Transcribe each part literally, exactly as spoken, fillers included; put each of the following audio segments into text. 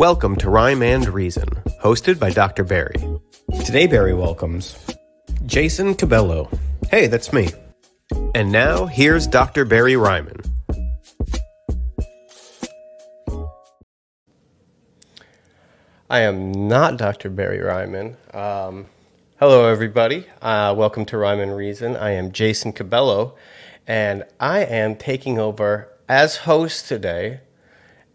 Welcome to Rhyme and Reason, hosted by Doctor Barry. Today Barry welcomes Jason Cabello. Hey, that's me. And now, here's Doctor Barry Ryman. I am not Doctor Barry Ryman. Um, hello, everybody. Uh, welcome to Rhyme and Reason. I am Jason Cabello, and I am taking over as host today.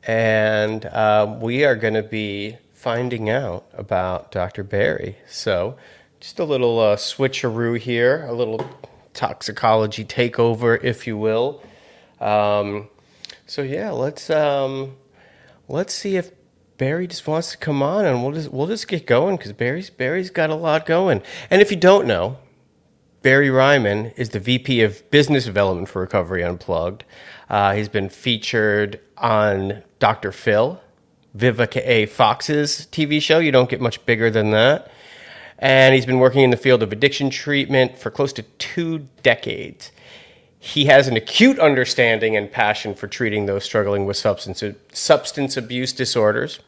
And uh, we are going to be finding out about Doctor Barry. So just a little uh, switcheroo here, a little toxicology takeover, if you will. Um, so yeah, let's um, let's see if Barry just wants to come on, and we'll just we'll just get going because Barry's Barry's got a lot going. And if you don't know, Barry Ryman is the V P of Business Development for Recovery Unplugged. Uh, he's been featured on Doctor Phil, Vivica A. Fox's T V show. You don't get much bigger than that. And he's been working in the field of addiction treatment for close to two decades. He has an acute understanding and passion for treating those struggling with substance, substance abuse disorders.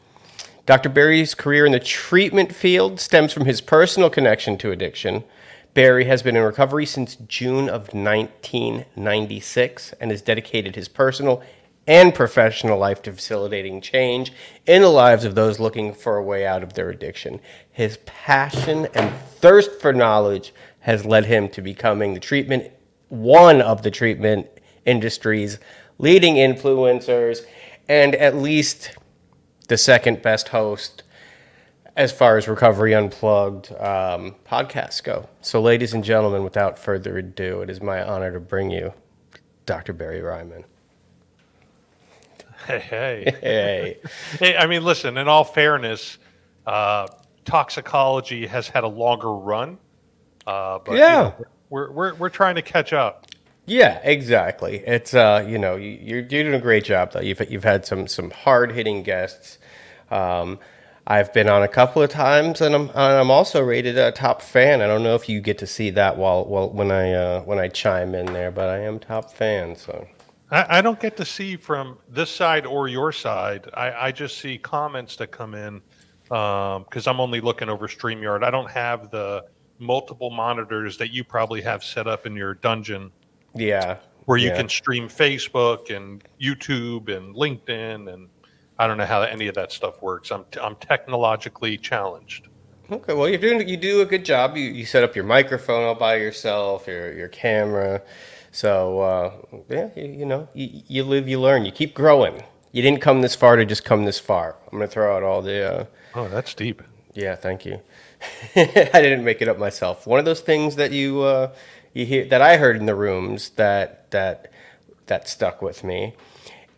Doctor Barry's career in the treatment field stems from his personal connection to addiction. Barry has been in recovery since June of nineteen ninety-six and has dedicated his personal and professional life to facilitating change in the lives of those looking for a way out of their addiction. His passion and thirst for knowledge has led him to becoming the treatment, one of the treatment industry's leading influencers and at least the second best host as far as Recovery Unplugged um, podcasts go. So ladies and gentlemen, without further ado, it is my honor to bring you Doctor Barry Ryman. Hey, hey. Hey. Hey, I mean, listen, in all fairness, uh, toxicology has had a longer run. Uh, but, yeah. You know, we're, we're, we're trying to catch up. Yeah, exactly. It's, uh, you know, you, you're, you're doing a great job, though. You've, you've had some, some hard-hitting guests. Um I've been on a couple of times, and I'm and I'm also rated a top fan. I don't know if you get to see that while, while when I uh, when I chime in there, but I am top fan. So I, I don't get to see from this side or your side. I, I just see comments that come in because um, I'm only looking over StreamYard. I don't have the multiple monitors that you probably have set up in your dungeon. Yeah, where you yeah. can stream Facebook and YouTube and LinkedIn and. I don't know how any of that stuff works. I'm I'm technologically challenged. Okay, well you're doing you do a good job. You you set up your microphone all by yourself, your your camera. So uh, yeah, you, you know you, you live, you learn, you keep growing. You didn't come this far to just come this far. I'm gonna throw out all the. Uh, oh, that's deep. Yeah, thank you. I didn't make it up myself. One of those things that you uh, you hear that I heard in the rooms that that that stuck with me.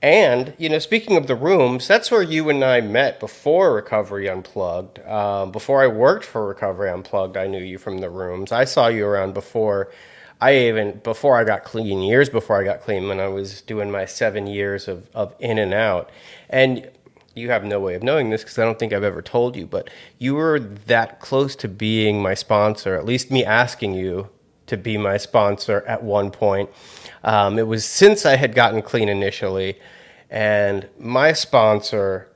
And, you know, speaking of the rooms, that's where you and I met before Recovery Unplugged. Um, before I worked for Recovery Unplugged, I knew you from the rooms. I saw you around before I even, before I got clean, years before I got clean, when I was doing my seven years of, of in and out. And you have no way of knowing this because I don't think I've ever told you, but you were that close to being my sponsor, at least me asking you to be my sponsor at one point. Um, it was since I had gotten clean initially, and my sponsor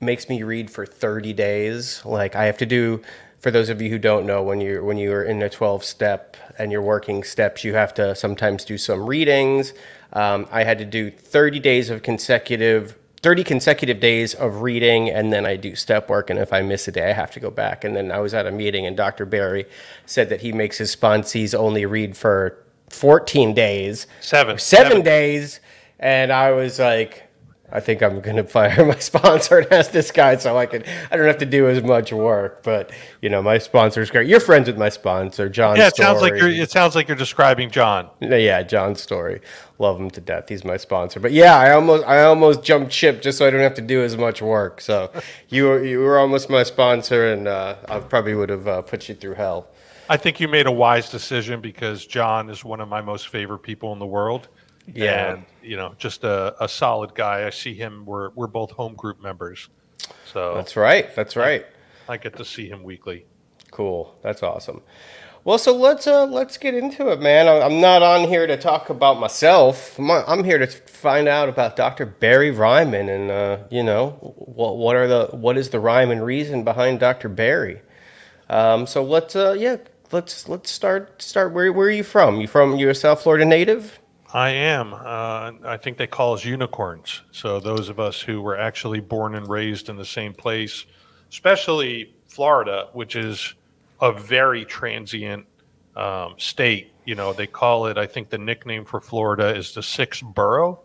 makes me read for thirty days. Like I have to do, for those of you who don't know, when you're, when you're in a twelve-step and you're working steps, you have to sometimes do some readings. Um, I had to do thirty days of consecutive, thirty consecutive days of reading, and then I do step work, and if I miss a day, I have to go back. And then I was at a meeting, and Doctor Barry said that he makes his sponsees only read for fourteen days, seven, seven, seven days. And I was like, I think I'm going to fire my sponsor and ask this guy so I can, I don't have to do as much work, but you know, my sponsor's great. You're friends with my sponsor, John. Yeah, it Story. Sounds like you're, it sounds like you're describing John. Yeah. John Story. Love him to death. He's my sponsor, but yeah, I almost, I almost jumped ship just so I don't have to do as much work. So you were, you were almost my sponsor, and uh, I probably would have uh, put you through hell. I think you made a wise decision because John is one of my most favorite people in the world. Yeah. And, you know, just a, a solid guy. I see him. We're we're both home group members. So that's right. That's right. I, I get to see him weekly. Cool. That's awesome. Well, so let's uh, let's get into it, man. I'm not on here to talk about myself. I'm here to find out about Doctor Barry Ryman, and uh, you know, what what are the what is the rhyme and reason behind Doctor Barry? Um, so let's uh, yeah, let's let's start start. Where where are you from? You from you're a South Florida native? I am. Uh, I think they call us unicorns. So those of us who were actually born and raised in the same place, especially Florida, which is a very transient um, state. You know, they call it, I think the nickname for Florida is the sixth borough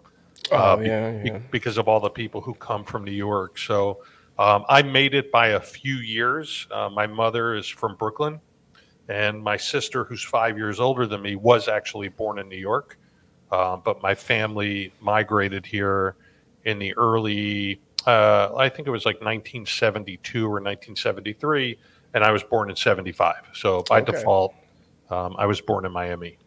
uh, oh, yeah, yeah. Be- because of all the people who come from New York. So um, I made it by a few years. Uh, my mother is from Brooklyn, and my sister, who's five years older than me, was actually born in New York. Uh, but my family migrated here in the early, uh, I think it was like nineteen seventy-two or nineteen seventy-three. And I was born in seventy-five. So by okay. default, um, I was born in Miami.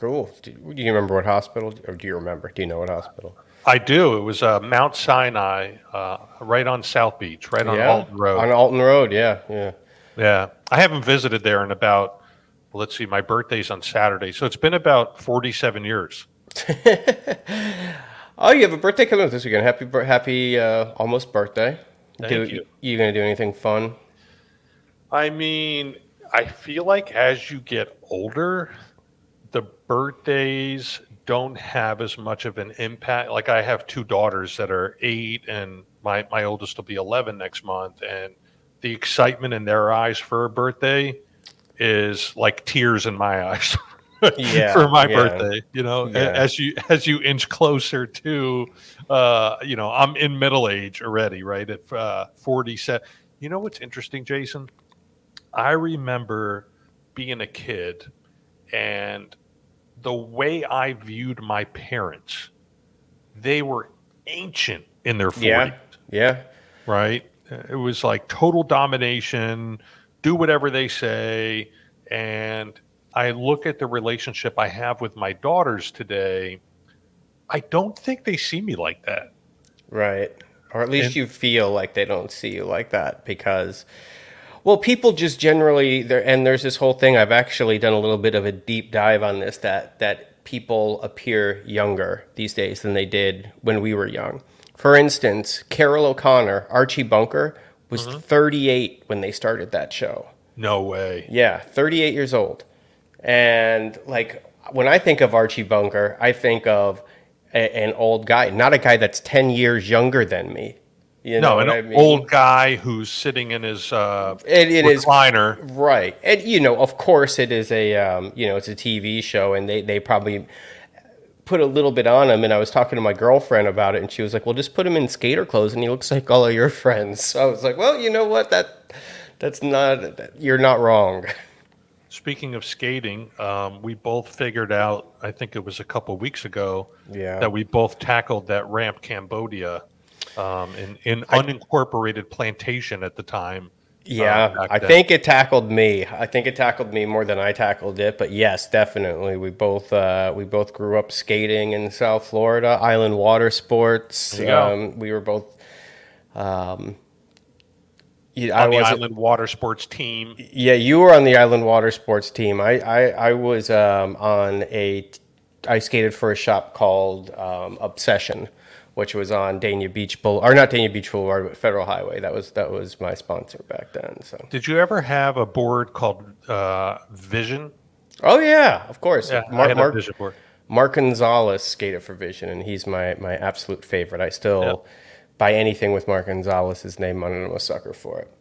Cool. Do you remember what hospital, or do you remember? Do you know what hospital? I do. It was uh, Mount Sinai, uh, right on South Beach, right on yeah. Alton Road. On Alton Road, yeah, yeah. Yeah. I haven't visited there in about, well, let's see, my birthday's on Saturday. So it's been about forty-seven years. Oh, you have a birthday coming up this weekend. Happy, happy uh, almost birthday. Thank do, you. You going to do anything fun? I mean, I feel like as you get older, the birthdays don't have as much of an impact. Like I have two daughters that are eight, and my, my oldest will be eleven next month. And the excitement in their eyes for a birthday is like tears in my eyes yeah, for my yeah. birthday. You know, yeah. as you as you inch closer to, uh, you know, I'm in middle age already, right? At uh, forty-seven. You know what's interesting, Jason? I remember being a kid, and the way I viewed my parents, they were ancient in their forties. Yeah, yeah. Right? It was like total domination, do whatever they say. And I look at the relationship I have with my daughters today. I don't think they see me like that. Right. Or at least and, you feel like they don't see you like that because... Well, people just generally, and there's this whole thing, I've actually done a little bit of a deep dive on this, that that people appear younger these days than they did when we were young. For instance, Carol O'Connor, Archie Bunker, was mm-hmm. thirty-eight when they started that show. No way. Yeah, thirty-eight years old. And like when I think of Archie Bunker, I think of a, an old guy, not a guy that's ten years younger than me. You know no, an I mean? old guy who's sitting in his uh, it, it recliner. Is, right. And, you know, of course it is a, um, you know, it's a T V show, and they, they probably put a little bit on him. And I was talking to my girlfriend about it, and she was like, well, just put him in skater clothes and he looks like all of your friends. So I was like, well, you know what? That That's not, that, you're not wrong. Speaking of skating, um, we both figured out, I think it was a couple weeks ago, yeah. that we both tackled that ramp Cambodia. Um, in, in unincorporated plantation at the time. Yeah, um, I think it tackled me. I think it tackled me more than I tackled it. But yes, definitely, we both uh, we both grew up skating in South Florida, Island Water Sports. Yeah. Um, we were both. Um, on I the Island Water Sports team. Yeah, you were on the Island Water Sports team. I I, I was um, on a. I skated for a shop called um, Obsession, which was on Dania Beach Boulevard, or not Dania Beach Boulevard, but Federal Highway. That was that was my sponsor back then. So, did you ever have a board called uh, Vision? Oh yeah, of course. Yeah, Mark, I had a Vision board. Mark Gonzalez skated for Vision, and he's my my absolute favorite. I still yeah. buy anything with Mark Gonzalez's name on it. I'm a sucker for it.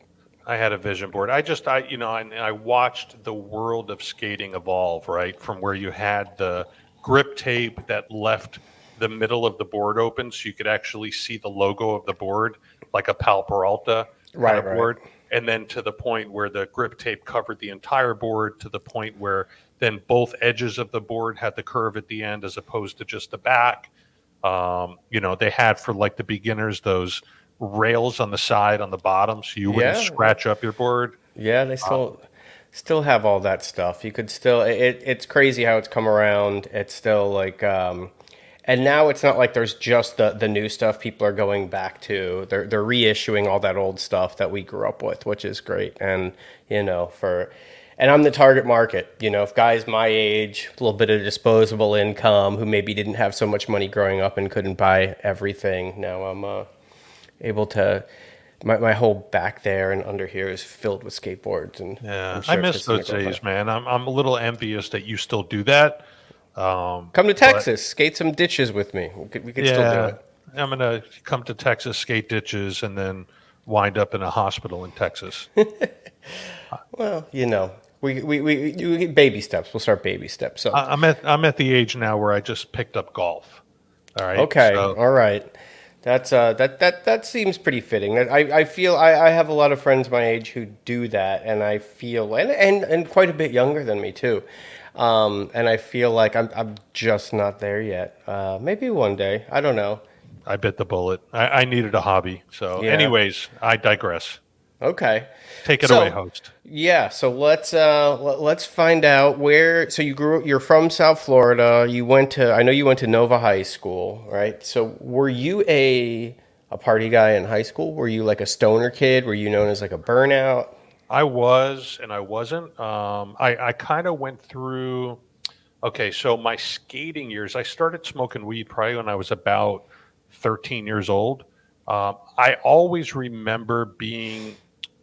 I had a Vision board. I just I you know and I, I watched the world of skating evolve, right, from where you had the grip tape that left the middle of the board open, so you could actually see the logo of the board, like a Pal Peralta right, kind of right. board, and then to the point where the grip tape covered the entire board, to the point where then both edges of the board had the curve at the end, as opposed to just the back. Um, you know, they had for like the beginners those rails on the side on the bottom, so you wouldn't yeah. scratch up your board. Yeah, they still um, still have all that stuff. You could still. It, it's crazy how it's come around. It's still like. Um, And now it's not like there's just the, the new stuff. People are going back to. They're they're reissuing all that old stuff that we grew up with, which is great. And you know, for And I'm the target market, you know, if guys my age, a little bit of disposable income, who maybe didn't have so much money growing up and couldn't buy everything. Now I'm uh, able to, my, my whole back there and under here is filled with skateboards. And yeah, sure I miss those days, man. I'm I'm a little envious that you still do that. Um, come to Texas, but, skate some ditches with me. We could, we could yeah, still do it. I'm going to come to Texas, skate ditches, and then wind up in a hospital in Texas. Well, you know. We we we do baby steps. We'll start baby steps. So I'm at I'm at the age now where I just picked up golf. All right. Okay. So. All right. That's uh that that that seems pretty fitting. I I feel I, I have a lot of friends my age who do that, and I feel and and, and quite a bit younger than me too. Um, and I feel like I'm I'm just not there yet. Uh, maybe one day. I don't know. I bit the bullet. I, I needed a hobby. So, yeah. Anyways, I digress. Okay. Take it so, away, host. Yeah, so let's uh, let, let's find out where so you grew you're from South Florida. You went to I know you went to Nova High School, right? So were you a a party guy in high school? Were you like a stoner kid? Were you known as like a burnout? I was and I wasn't. Um, I I kind of went through Okay, so my skating years, I started smoking weed probably when I was about thirteen years old. Um, I always remember being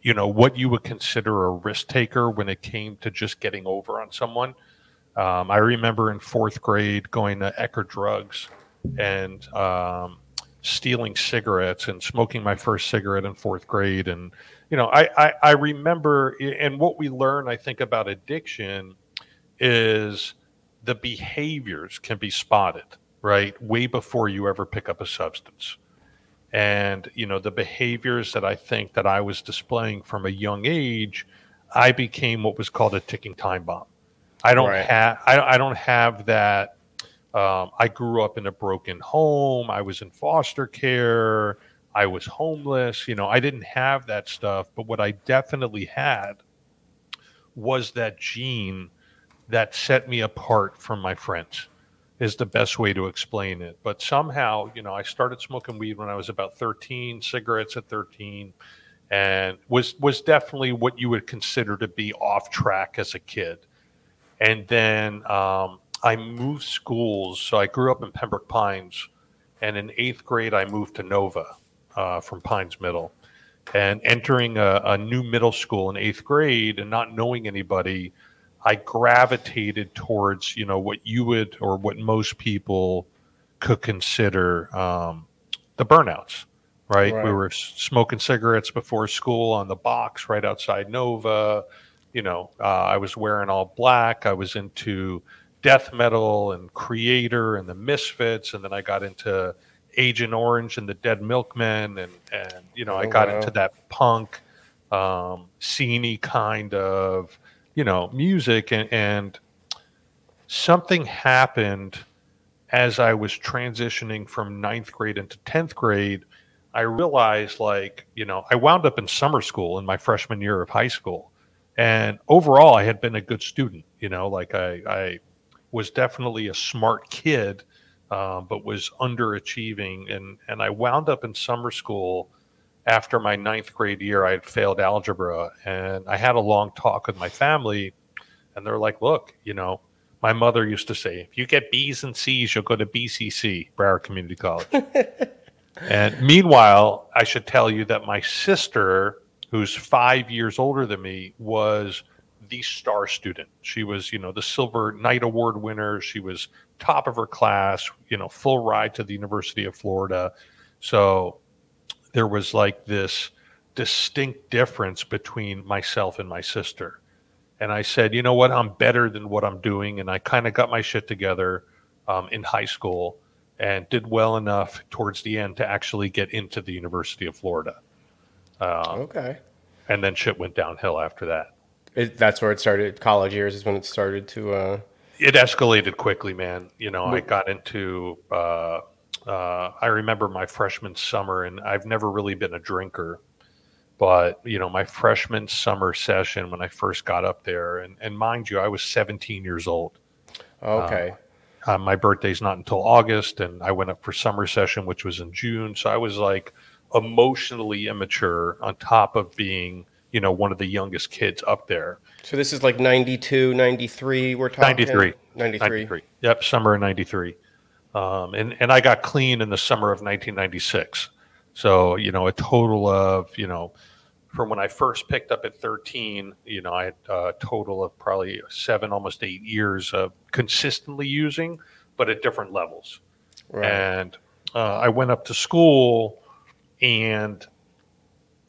you know, what you would consider a risk taker when it came to just getting over on someone. Um, I remember in fourth grade going to Ecker Drugs and um, stealing cigarettes and smoking my first cigarette in fourth grade. And, you know, I, I, I remember, and what we learn, I think, about addiction is the behaviors can be spotted, right, way before you ever pick up a substance. And, you know, the behaviors that I think that I was displaying from a young age, I became what was called a ticking time bomb. I don't right. have, I, I don't have that. Um, I grew up in a broken home. I was in foster care. I was homeless. You know, I didn't have that stuff. But what I definitely had was that gene that set me apart from my friends. Is the best way to explain it. But somehow, you know, I started smoking weed when I was about thirteen, cigarettes at thirteen, and was was definitely what you would consider to be off track as a kid. And then um, I moved schools. So I grew up in Pembroke Pines, and in eighth grade, I moved to Nova uh, from Pines Middle. And entering a, a new middle school in eighth grade and not knowing anybody, I gravitated towards, you know, what you would or what most people could consider um, the burnouts, right? right? We were smoking cigarettes before school on the box right outside Nova. You know, uh, I was wearing all black. I was into death metal and Creator and the Misfits. And then I got into Agent Orange and the Dead Milkmen. And, and you know, oh, I got wow. into that punk, um, scene-y kind of, you know, music, and, and something happened as I was transitioning from ninth grade into tenth grade. I realized, like, you know, I wound up in summer school in my freshman year of high school. And overall, I had been a good student, you know, like I, I was definitely a smart kid, uh, but was underachieving. And, and I wound up in summer school. After my ninth grade year, I had failed algebra, and I had a long talk with my family, and they're like, look, you know, my mother used to say, if you get B's and C's, you'll go to B C C, Broward Community College. And meanwhile, I should tell you that my sister, who's five years older than me, was the star student. She was, you know, the Silver Knight Award winner. She was top of her class, you know, full ride to the University of Florida. So there was like this distinct difference between myself and my sister. And I said, you know what, I'm better than what I'm doing. And I kind of got my shit together um, in high school and did well enough towards the end to actually get into the University of Florida. Um, okay. And then shit went downhill after that. It, that's where it started. College years is when it started to. Uh... It escalated quickly, man. You know, I got into. Uh, Uh, I remember my freshman summer, and I've never really been a drinker, but, you know, my freshman summer session when I first got up there, and, and mind you, I was seventeen years old. Okay. Uh, uh, my birthday's not until August, and I went up for summer session, which was in June. So I was like emotionally immature on top of being you know, one of the youngest kids up there. So this is like ninety-two, ninety-three we're talking? ninety-three. ninety-three. ninety-three. Yep, summer of ninety-three. Um, and, and I got clean in the summer of nineteen ninety-six. So, you know, a total of, you know, from when I first picked up at thirteen, you know, I had a total of probably seven, almost eight years of consistently using, but at different levels. Right. And uh, I went up to school and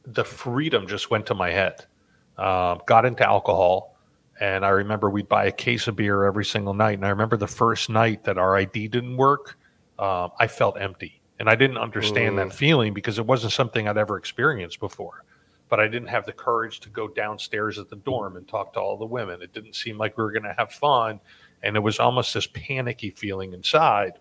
the freedom just went to my head. Uh, got into alcohol, and I remember we'd buy a case of beer every single night. And I remember the first night that our I D didn't work, um, I felt empty. And I didn't understand Ooh. that feeling because it wasn't something I'd ever experienced before. But I didn't have the courage to go downstairs at the dorm and talk to all the women. It didn't seem like we were going to have fun. And it was almost this panicky feeling inside,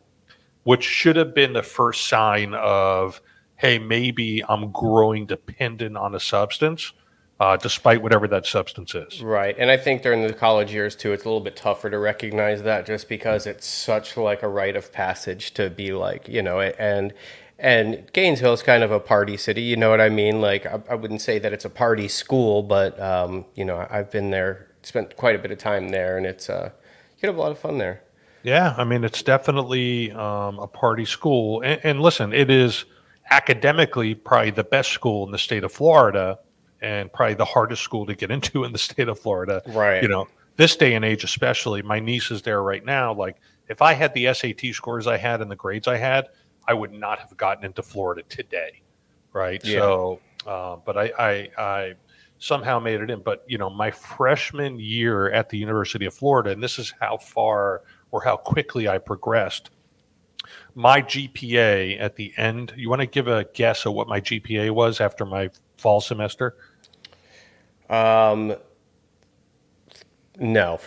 which should have been the first sign of, hey, maybe I'm growing dependent on a substance, uh, despite whatever that substance is. Right. And I think during the college years, too, it's a little bit tougher to recognize that just because it's such like a rite of passage to be like, you know, and And Gainesville is kind of a party city, you know what I mean? Like, I, I wouldn't say that it's a party school, but, um, you know, I've been there, spent quite a bit of time there, and it's, uh, you can have a lot of fun there. Yeah, I mean, it's definitely um, a party school. And, and listen, it is academically probably the best school in the state of Florida and probably the hardest school to get into in the state of Florida. Right. You know, this day and age especially, my niece is there right now. Like, if I had the S A T scores I had and the grades I had, I would not have gotten into Florida today, right? Yeah. So, uh, but I, I, I somehow made it in. But, you know, my freshman year at the University of Florida, and this is how far or how quickly I progressed, my G P A at the end, you want to give a guess of what my G P A was after my fall semester? Um. No,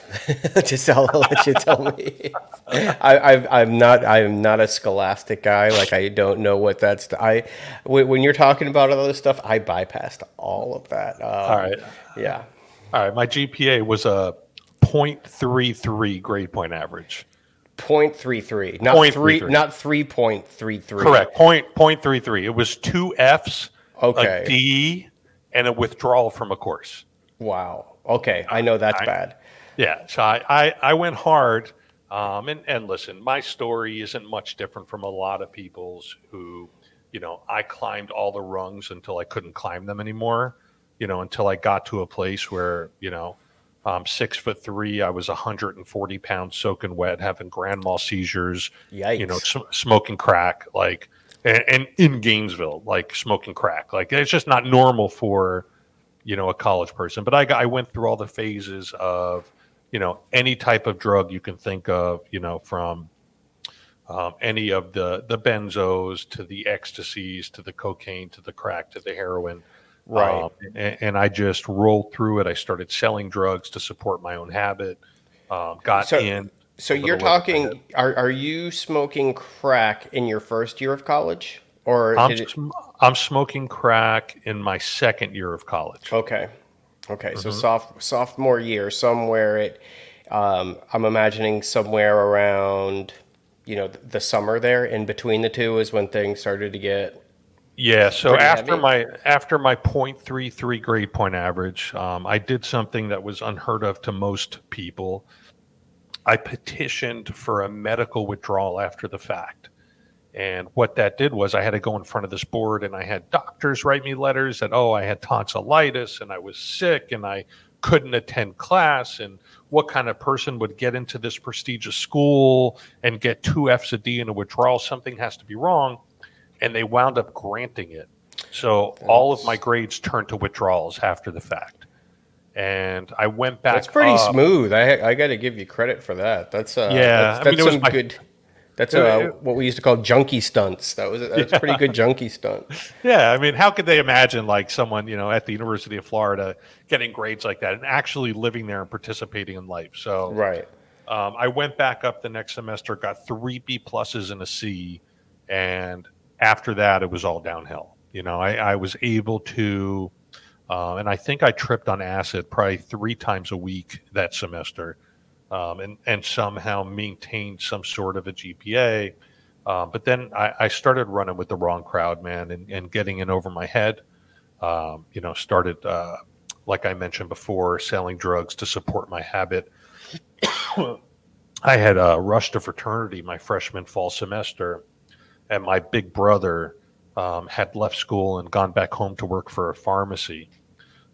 just I'll let you tell me. I, I've, I'm not. I'm not a scholastic guy. Like I don't know what that's. I when you're talking about all this stuff, I bypassed all of that. Um, all right. Yeah. All right. My G P A was a point three three grade point average. point three three Not point three. three three. Not three point three three. Correct. Point point three three. It was two F's. Okay. A D and a withdrawal from a course. Wow. Okay, I know that's I, bad. Yeah, so I, I, I went hard. Um, and, and listen, my story isn't much different from a lot of people's who, you know, I climbed all the rungs until I couldn't climb them anymore, you know, until I got to a place where, you know, um, six foot three, I was one hundred forty pounds soaking wet, having grand mal seizures, Yikes. you know, sm- smoking crack, like, and, and in Gainesville, like smoking crack. Like, it's just not normal for, you know, a college person, but I got, I went through all the phases of, you know, any type of drug you can think of, you know, from um, any of the, the benzos to the ecstasies, to the cocaine, to the crack, to the heroin. Right. Um, and, and I just rolled through it. I started selling drugs to support my own habit. Um, got so, in. So you're talking, are, are you smoking crack in your first year of college? Or I'm, it... sm- I'm smoking crack in my second year of college. Okay. Okay. Mm-hmm. So soft, sophomore year, somewhere it, um, I'm imagining somewhere around, you know, the, the summer there in between the two is when things started to get. Yeah. So after heavy. my, after my point three three grade point average, um, I did something that was unheard of to most people. I petitioned for a medical withdrawal after the fact. And what that did was I had to go in front of this board and I had doctors write me letters that, oh, I had tonsillitis and I was sick and I couldn't attend class. And what kind of person would get into this prestigious school and get two F's a D and a withdrawal? Something has to be wrong. And they wound up granting it. So that's... all of my grades turned to withdrawals after the fact. And I went back. That's pretty up. smooth. I I got to give you credit for that. That's uh, yeah. That's, that's I mean, some it was my, good... That's a, what we used to call junkie stunts. That was, that was yeah. a pretty good junkie stunt. Yeah, I mean, how could they imagine like someone, you know, at the University of Florida getting grades like that and actually living there and participating in life? So right. um, I went back up the next semester, got three B pluses and a C. And after that, it was all downhill. You know, I, I was able to, uh, and I think I tripped on acid probably three times a week that semester. Um, and, and somehow maintained some sort of a G P A. Uh, but then I, I started running with the wrong crowd, man, and, and getting in over my head. Um, you know, started uh, like I mentioned before, selling drugs to support my habit. I had uh, rushed a fraternity my freshman fall semester, and my big brother um, had left school and gone back home to work for a pharmacy.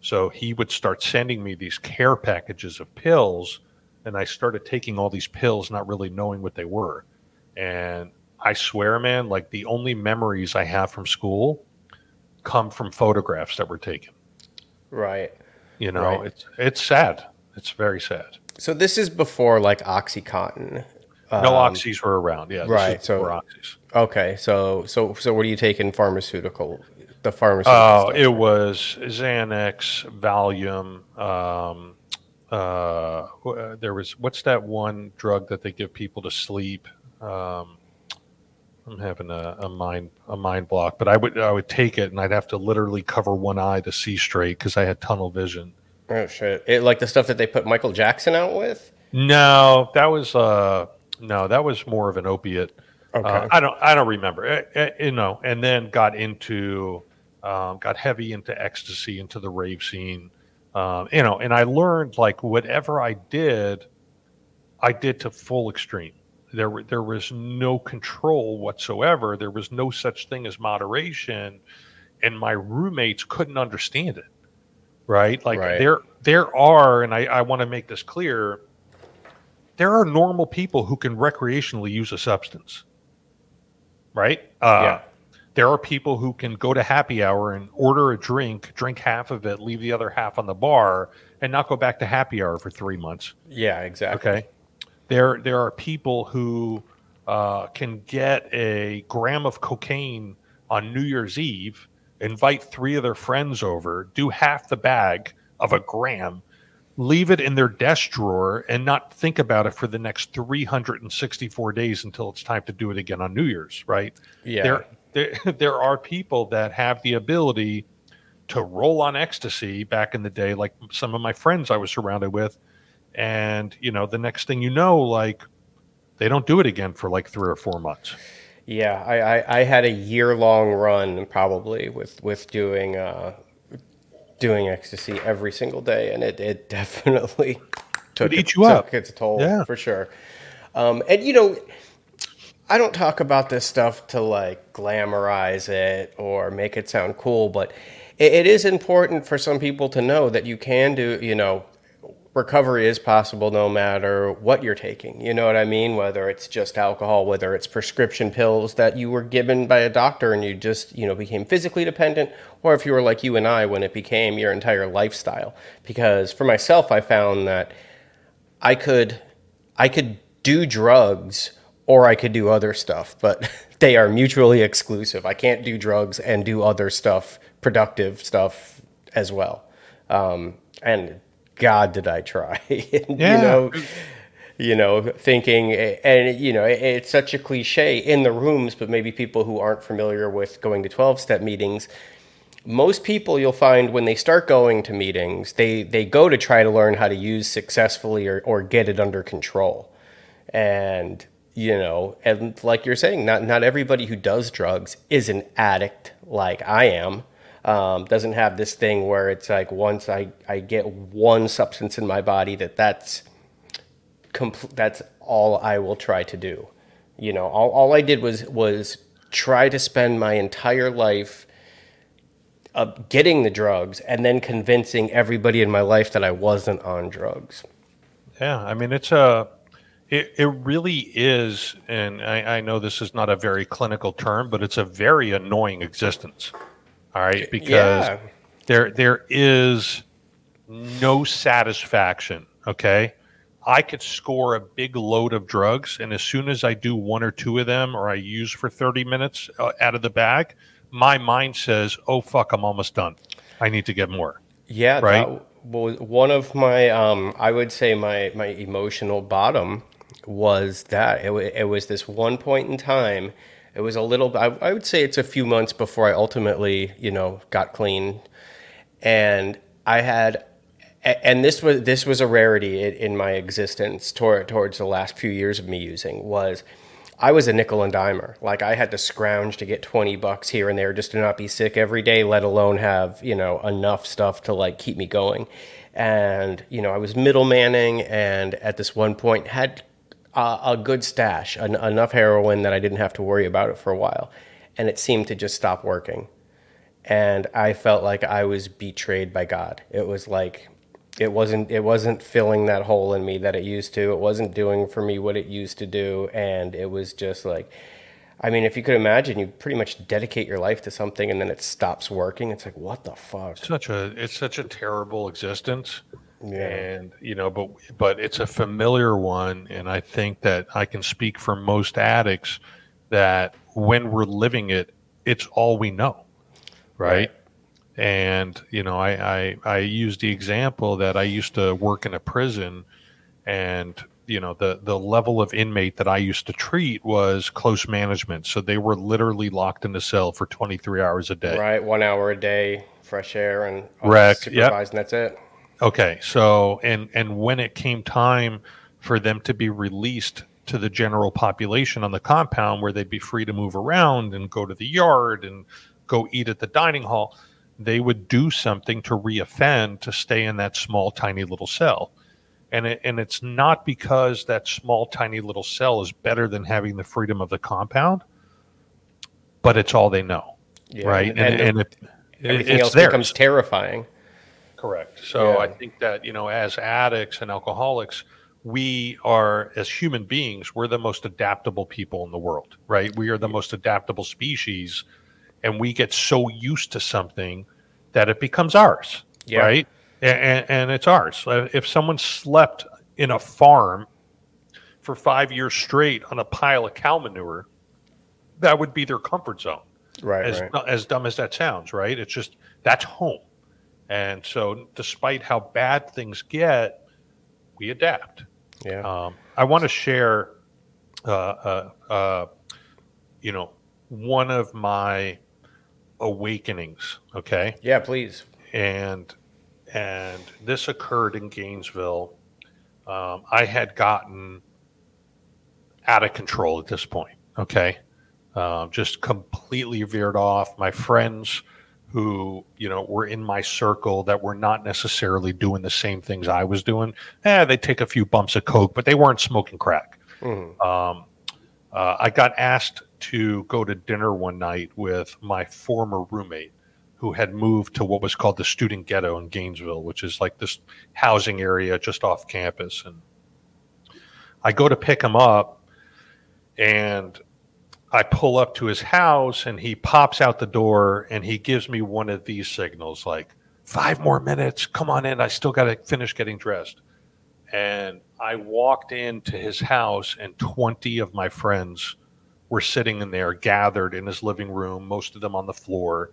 So he would start sending me these care packages of pills, and I started taking all these pills, not really knowing what they were. And I swear, man, like the only memories I have from school come from photographs that were taken. Right. You know, right. it's it's sad. It's very sad. So this is before like OxyContin. Um, no oxys were around. Yeah. This right. Is so oxys. Okay. So so so what are you taking? Pharmaceutical. The pharmaceutical. Oh, stuff, it right? was Xanax, Valium. Um, uh, there was what's that one drug that they give people to sleep? Um, I'm having a, a mind a mind block, but I would I would take it and I'd have to literally cover one eye to see straight because I had tunnel vision. Oh shit! It, like the stuff that they put Michael Jackson out with? No, that was uh no, that was more of an opiate. Okay, uh, I don't I don't remember. I, I, you know, and then got into um, got heavy into ecstasy, into the rave scene. Um, you know, and I learned like whatever I did, I did to full extreme. There were, there was no control whatsoever. There was no such thing as moderation, and my roommates couldn't understand it, right? Like right. there there are, and I, I want to make this clear, there are normal people who can recreationally use a substance, right? Uh, yeah. There are people who can go to happy hour and order a drink, drink half of it, leave the other half on the bar, and not go back to happy hour for three months. Yeah, exactly. Okay. There, there are people who uh, can get a gram of cocaine on New Year's Eve, invite three of their friends over, do half the bag of a gram, leave it in their desk drawer, and not think about it for the next three hundred sixty-four days until it's time to do it again on New Year's, right? Yeah. There, there, there are people that have the ability to roll on ecstasy back in the day, like some of my friends I was surrounded with. And, you know, the next thing you know, like, they don't do it again for, like, three or four months. Yeah, I, I, I had a year-long run, probably, with, with doing uh, doing ecstasy every single day, and it, it definitely took, it, you took its toll, yeah. for sure. Um, and, you know, I don't talk about this stuff to, like, glamorize it or make it sound cool, but it, it is important for some people to know that you can do, you know, recovery is possible no matter what you're taking. You know what I mean? Whether it's just alcohol, whether it's prescription pills that you were given by a doctor and you just, you know, became physically dependent, or if you were like you and I when it became your entire lifestyle. Because for myself, I found that I could, I could do drugs or I could do other stuff, but they are mutually exclusive. I can't do drugs and do other stuff, productive stuff as well. Um, and God, did I try, and, yeah. you know, you know, thinking, and, you know, it, it's such a cliche in the rooms, but maybe people who aren't familiar with going to twelve-step meetings, most people you'll find when they start going to meetings, they, they go to try to learn how to use successfully or, or get it under control. And, you know, and like you're saying, not, not everybody who does drugs is an addict like I am. Um, doesn't have this thing where it's like once I, I get one substance in my body that that's compl- that's all I will try to do. You know, all, all I did was was try to spend my entire life uh, getting the drugs and then convincing everybody in my life that I wasn't on drugs. Yeah, I mean, it's a it, it really is, and I, I know this is not a very clinical term, but it's a very annoying existence. All right, because yeah. there there is no satisfaction, okay? I could score a big load of drugs, and as soon as I do one or two of them or I use for thirty minutes uh, out of the bag, my mind says, oh, fuck, I'm almost done. I need to get more. Yeah, right? That was one of my, um, I would say my, my emotional bottom was that. It, w- it was this one point in time. It was a little, I, I would say it's a few months before I ultimately, you know, got clean. And I had, and this was this was a rarity in my existence toward, towards the last few years of me using, was I was a nickel and dimer. Like, I had to scrounge to get twenty bucks here and there just to not be sick every day, let alone have, you know, enough stuff to like keep me going. And, you know, I was middlemaning, and at this one point had a, a good stash, an, enough heroin that I didn't have to worry about it for a while. And it seemed to just stop working. And I felt like I was betrayed by God. It was like, it wasn't, it wasn't filling that hole in me that it used to. It wasn't doing for me what it used to do. And it was just like, I mean, if you could imagine, you pretty much dedicate your life to something and then it stops working. It's like, what the fuck? Such a, it's such a terrible existence. Yeah. And, you know, but, but it's a familiar one. And I think that I can speak for most addicts that when we're living it, it's all we know. Right. right. And, you know, I, I, I use the example that I used to work in a prison, and, you know, the, the level of inmate that I used to treat was close management. So they were literally locked in the cell for twenty-three hours a day. Right. One hour a day, fresh air and supervised, yep. and that's it. Okay. So, and, and when it came time for them to be released to the general population on the compound, where they'd be free to move around and go to the yard and go eat at the dining hall, they would do something to reoffend to stay in that small, tiny little cell. And it, and it's not because that small, tiny little cell is better than having the freedom of the compound, but it's all they know, yeah, right? And, and, and it, everything it, else theirs. becomes terrifying. Correct. So yeah. I think that, you know, as addicts and alcoholics, we are, as human beings, we're the most adaptable people in the world, right? We are the most adaptable species. And we get so used to something that it becomes ours, yeah. right? And, and it's ours. If someone slept in a farm for five years straight on a pile of cow manure, that would be their comfort zone. Right. As, right. as dumb as that sounds, right? It's just, that's home. And so despite how bad things get, we adapt. Yeah. Um, I want to share, uh, uh, uh, you know, one of my awakenings, okay? Yeah, please. And and this occurred in Gainesville. Um, I had gotten out of control at this point, okay? Um, just completely veered off. My friends who, you know, were in my circle that were not necessarily doing the same things I was doing, eh, they'd take a few bumps of coke, but they weren't smoking crack. Mm. Um, uh, I got asked to go to dinner one night with my former roommate who had moved to what was called the student ghetto in Gainesville, which is like this housing area just off campus. And I go to pick him up, and I pull up to his house, and he pops out the door and he gives me one of these signals, like, five more minutes, come on in. I still got to finish getting dressed. And I walked into his house, and twenty of my friends were sitting in there, gathered in his living room, most of them on the floor,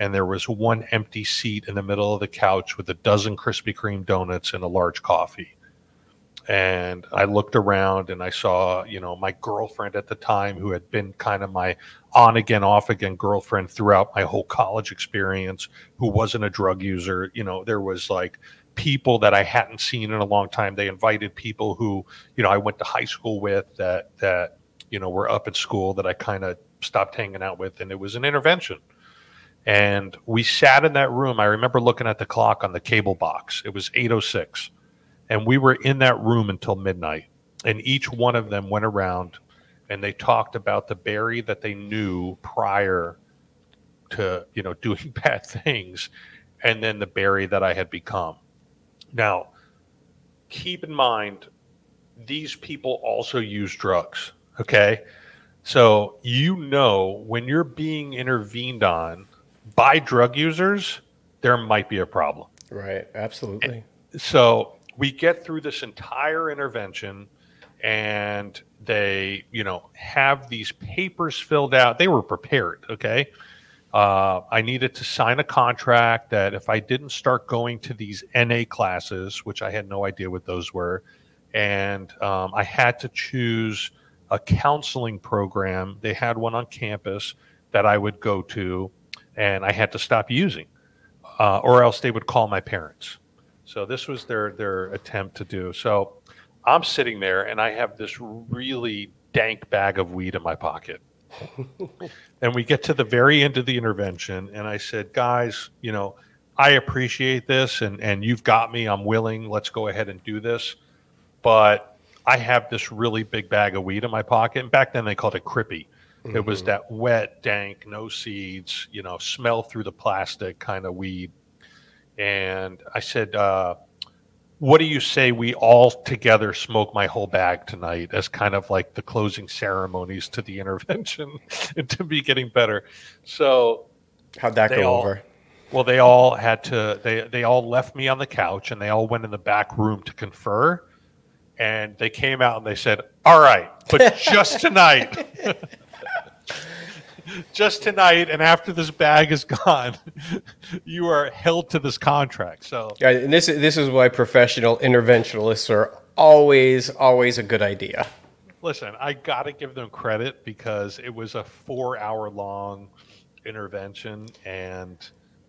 and there was one empty seat in the middle of the couch with a dozen Krispy Kreme donuts and a large coffee. And I looked around and I saw, you know, my girlfriend at the time, who had been kind of my on-again, off-again girlfriend throughout my whole college experience, who wasn't a drug user. You know, there was like people that I hadn't seen in a long time. They invited people who, you know, I went to high school with that, that, you know, we're up at school that I kind of stopped hanging out with, and it was an intervention. And we sat in that room. I remember looking at the clock on the cable box. It was eight oh six. And we were in that room until midnight. And each one of them went around and they talked about the Barry that they knew prior to, you know, doing bad things, and then the Barry that I had become. Now, keep in mind, these people also use drugs. Okay, so you know when you're being intervened on by drug users, there might be a problem. Right, absolutely. And so we get through this entire intervention, and they, you know, have these papers filled out. They were prepared, okay? Uh, I needed to sign a contract that if I didn't start going to these N A classes, which I had no idea what those were, and um, I had to choose a counseling program. They had one on campus that I would go to, and I had to stop using, uh, or else they would call my parents. So this was their, their attempt to do. So I'm sitting there, and I have this really dank bag of weed in my pocket. And we get to the very end of the intervention, and I said, guys, you know, I appreciate this, and, and you've got me. I'm willing. Let's go ahead and do this. But I have this really big bag of weed in my pocket. And back then they called it crippy. Mm-hmm. It was that wet, dank, no seeds, you know, smell through the plastic kind of weed. And I said, uh, what do you say we all together smoke my whole bag tonight as kind of like the closing ceremonies to the intervention and to be getting better? So how'd that go all, over? Well, they all had to, they, they all left me on the couch and they all went in the back room to confer. And they came out and they said, all right, but just tonight, just tonight. And after this bag is gone, you are held to this contract. So yeah, and this, this is why professional interventionalists are always, always a good idea. Listen, I got to give them credit because it was a four hour long intervention. And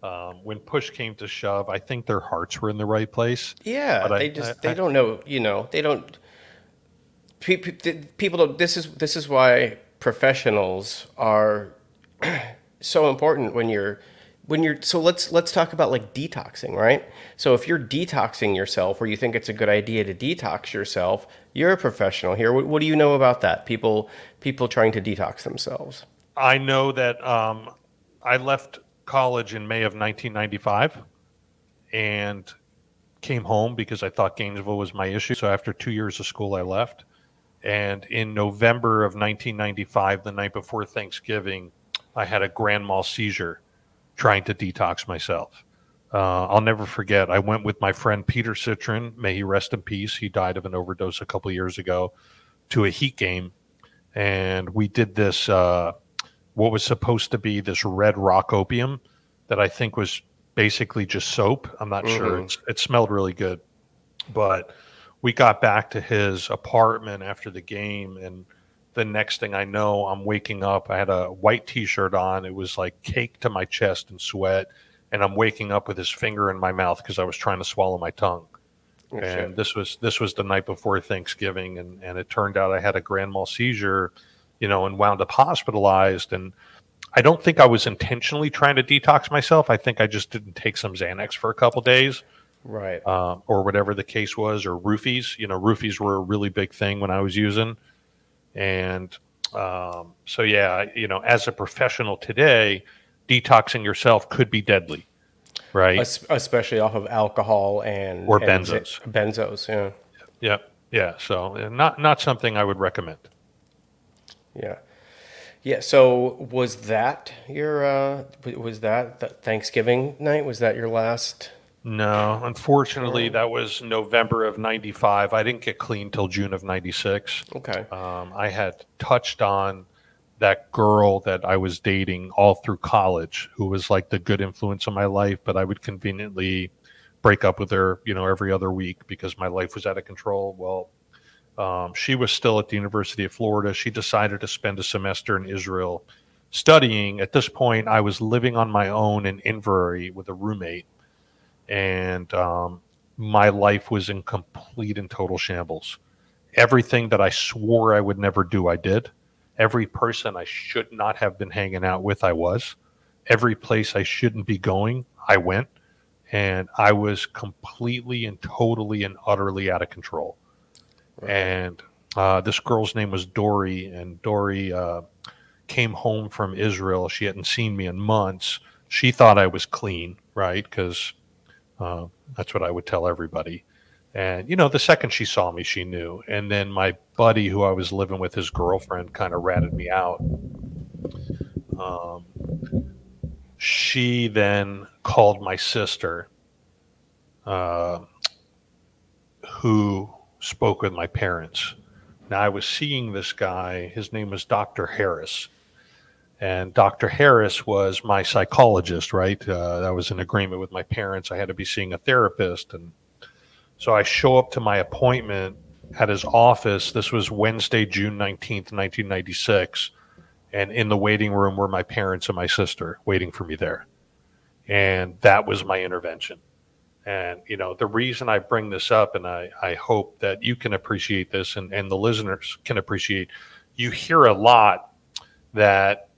Um, when push came to shove, I think their hearts were in the right place. Yeah, but they I, just they I, don't know, you know, they don't. Pe- pe- people don't. This is this is why professionals are so important when you're when you're. So let's let's talk about like detoxing, right? So if you're detoxing yourself, or you think it's a good idea to detox yourself, you're a professional here. What, what do you know about that? People people trying to detox themselves. I know that um, I left college in May of nineteen ninety-five and came home because I thought Gainesville was my issue. So after two years of school, I left. And in November of nineteen ninety-five, the night before Thanksgiving, I had a grand mal seizure trying to detox myself. Uh, I'll never forget. I went with my friend Peter Citron, may he rest in peace. He died of an overdose a couple years ago, to a Heat game. And we did this, uh, what was supposed to be this red rock opium that I think was basically just soap. I'm not mm-hmm. sure. It's, it smelled really good. But we got back to his apartment after the game, and the next thing I know, I'm waking up. I had a white T-shirt on. It was like caked to my chest in sweat, and I'm waking up with his finger in my mouth because I was trying to swallow my tongue. Oh, and shit. this was this was the night before Thanksgiving, and, and it turned out I had a grand mal seizure, you know, and wound up hospitalized. And I don't think I was intentionally trying to detox myself. I think I just didn't take some Xanax for a couple of days. Right. Um, or whatever the case was, or roofies, you know, roofies were a really big thing when I was using. And um, so, yeah, you know, as a professional today, detoxing yourself could be deadly, right? Es- especially off of alcohol and or and benzos, benzos. Yeah. Yeah. Yeah. So not, not something I would recommend. Yeah. Yeah. So was that your, uh, was that the Thanksgiving night? Was that your last? No, unfortunately that was November of ninety-five. I didn't get clean till June of ninety-six. Okay. Um, I had touched on that girl that I was dating all through college, who was like the good influence in my life, but I would conveniently break up with her, you know, every other week because my life was out of control. Well, Um, she was still at the University of Florida. She decided to spend a semester in Israel studying. At this point, I was living on my own in Inverary with a roommate, and um, my life was in complete and total shambles. Everything that I swore I would never do, I did. Every person I should not have been hanging out with, I was. Every place I shouldn't be going, I went. And I was completely and totally and utterly out of control. And uh, this girl's name was Dory, and Dory uh, came home from Israel. She hadn't seen me in months. She thought I was clean, right? Because uh, that's what I would tell everybody. And, you know, the second she saw me, she knew. And then my buddy who I was living with, his girlfriend, kind of ratted me out. Um, she then called my sister, uh, who... spoke with my parents. Now, I was seeing this guy. His name was Doctor Harris. And Doctor Harris was my psychologist, right? Uh, that was in agreement with my parents. I had to be seeing a therapist. And so I show up to my appointment at his office. This was Wednesday, June nineteenth, nineteen ninety-six. And in the waiting room were my parents and my sister waiting for me there. And that was my intervention. And, you know, the reason I bring this up, and I, I hope that you can appreciate this, and, and the listeners can appreciate, you hear a lot that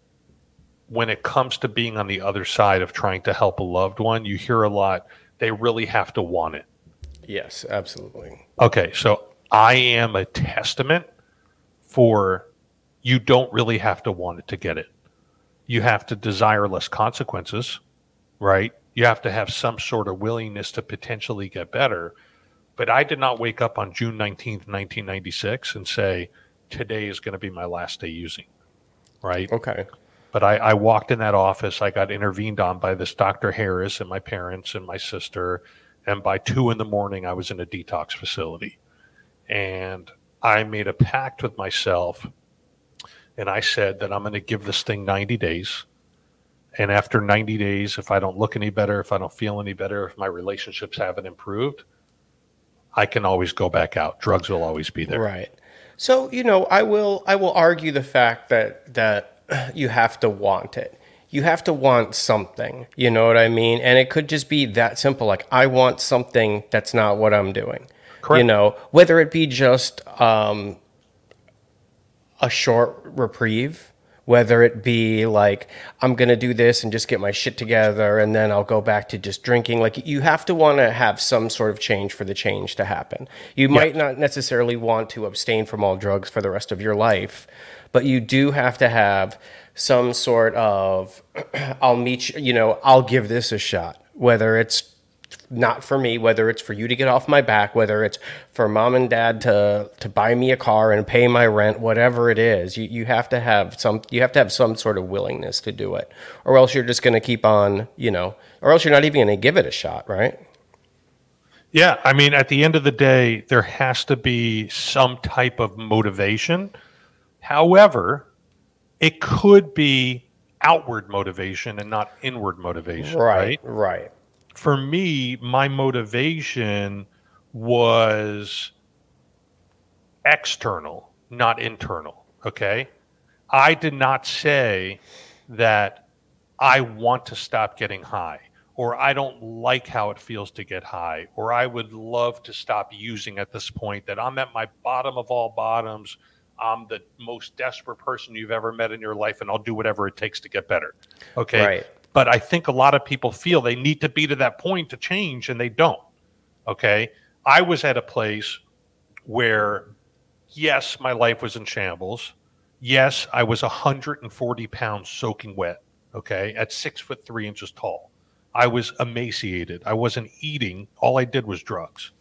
when it comes to being on the other side of trying to help a loved one, you hear a lot, they really have to want it. Yes, absolutely. Okay, so I am a testament for you don't really have to want it to get it. You have to desire less consequences, right? You have to have some sort of willingness to potentially get better. But I did not wake up on June nineteenth, nineteen ninety-six and say, today is going to be my last day using, right? Okay. But I, I walked in that office. I got intervened on by this Doctor Harris and my parents and my sister. And by two in the morning, I was in a detox facility. And I made a pact with myself. And I said that I'm going to give this thing ninety days. And after ninety days, if I don't look any better, if I don't feel any better, if my relationships haven't improved, I can always go back out. Drugs will always be there. Right. So, you know, I will I will argue the fact that that you have to want it. You have to want something. You know what I mean? And it could just be that simple. Like, I want something that's not what I'm doing. Correct. You know, whether it be just um, a short reprieve, whether it be like, I'm going to do this and just get my shit together and then I'll go back to just drinking. Like, you have to want to have some sort of change for the change to happen. You yeah. might not necessarily want to abstain from all drugs for the rest of your life, but you do have to have some sort of, I'll meet you, you know, I'll give this a shot, whether it's not for me, whether it's for you to get off my back, whether it's for mom and dad to to buy me a car and pay my rent, whatever it is, you, you have to have some you have to have some sort of willingness to do it, or else you're just going to keep on, you know, or else you're not even going to give it a shot, right? Yeah, I mean, at the end of the day, there has to be some type of motivation. However, it could be outward motivation and not inward motivation, right? Right, right. For me, my motivation was external, not internal, okay? I did not say that I want to stop getting high, or I don't like how it feels to get high, or I would love to stop using at this point, that I'm at my bottom of all bottoms, I'm the most desperate person you've ever met in your life, and I'll do whatever it takes to get better, okay? Right. But I think a lot of people feel they need to be to that point to change, and they don't, okay? I was at a place where, yes, my life was in shambles. Yes, I was one hundred forty pounds soaking wet, okay, at six foot three inches tall. I was emaciated. I wasn't eating. All I did was drugs,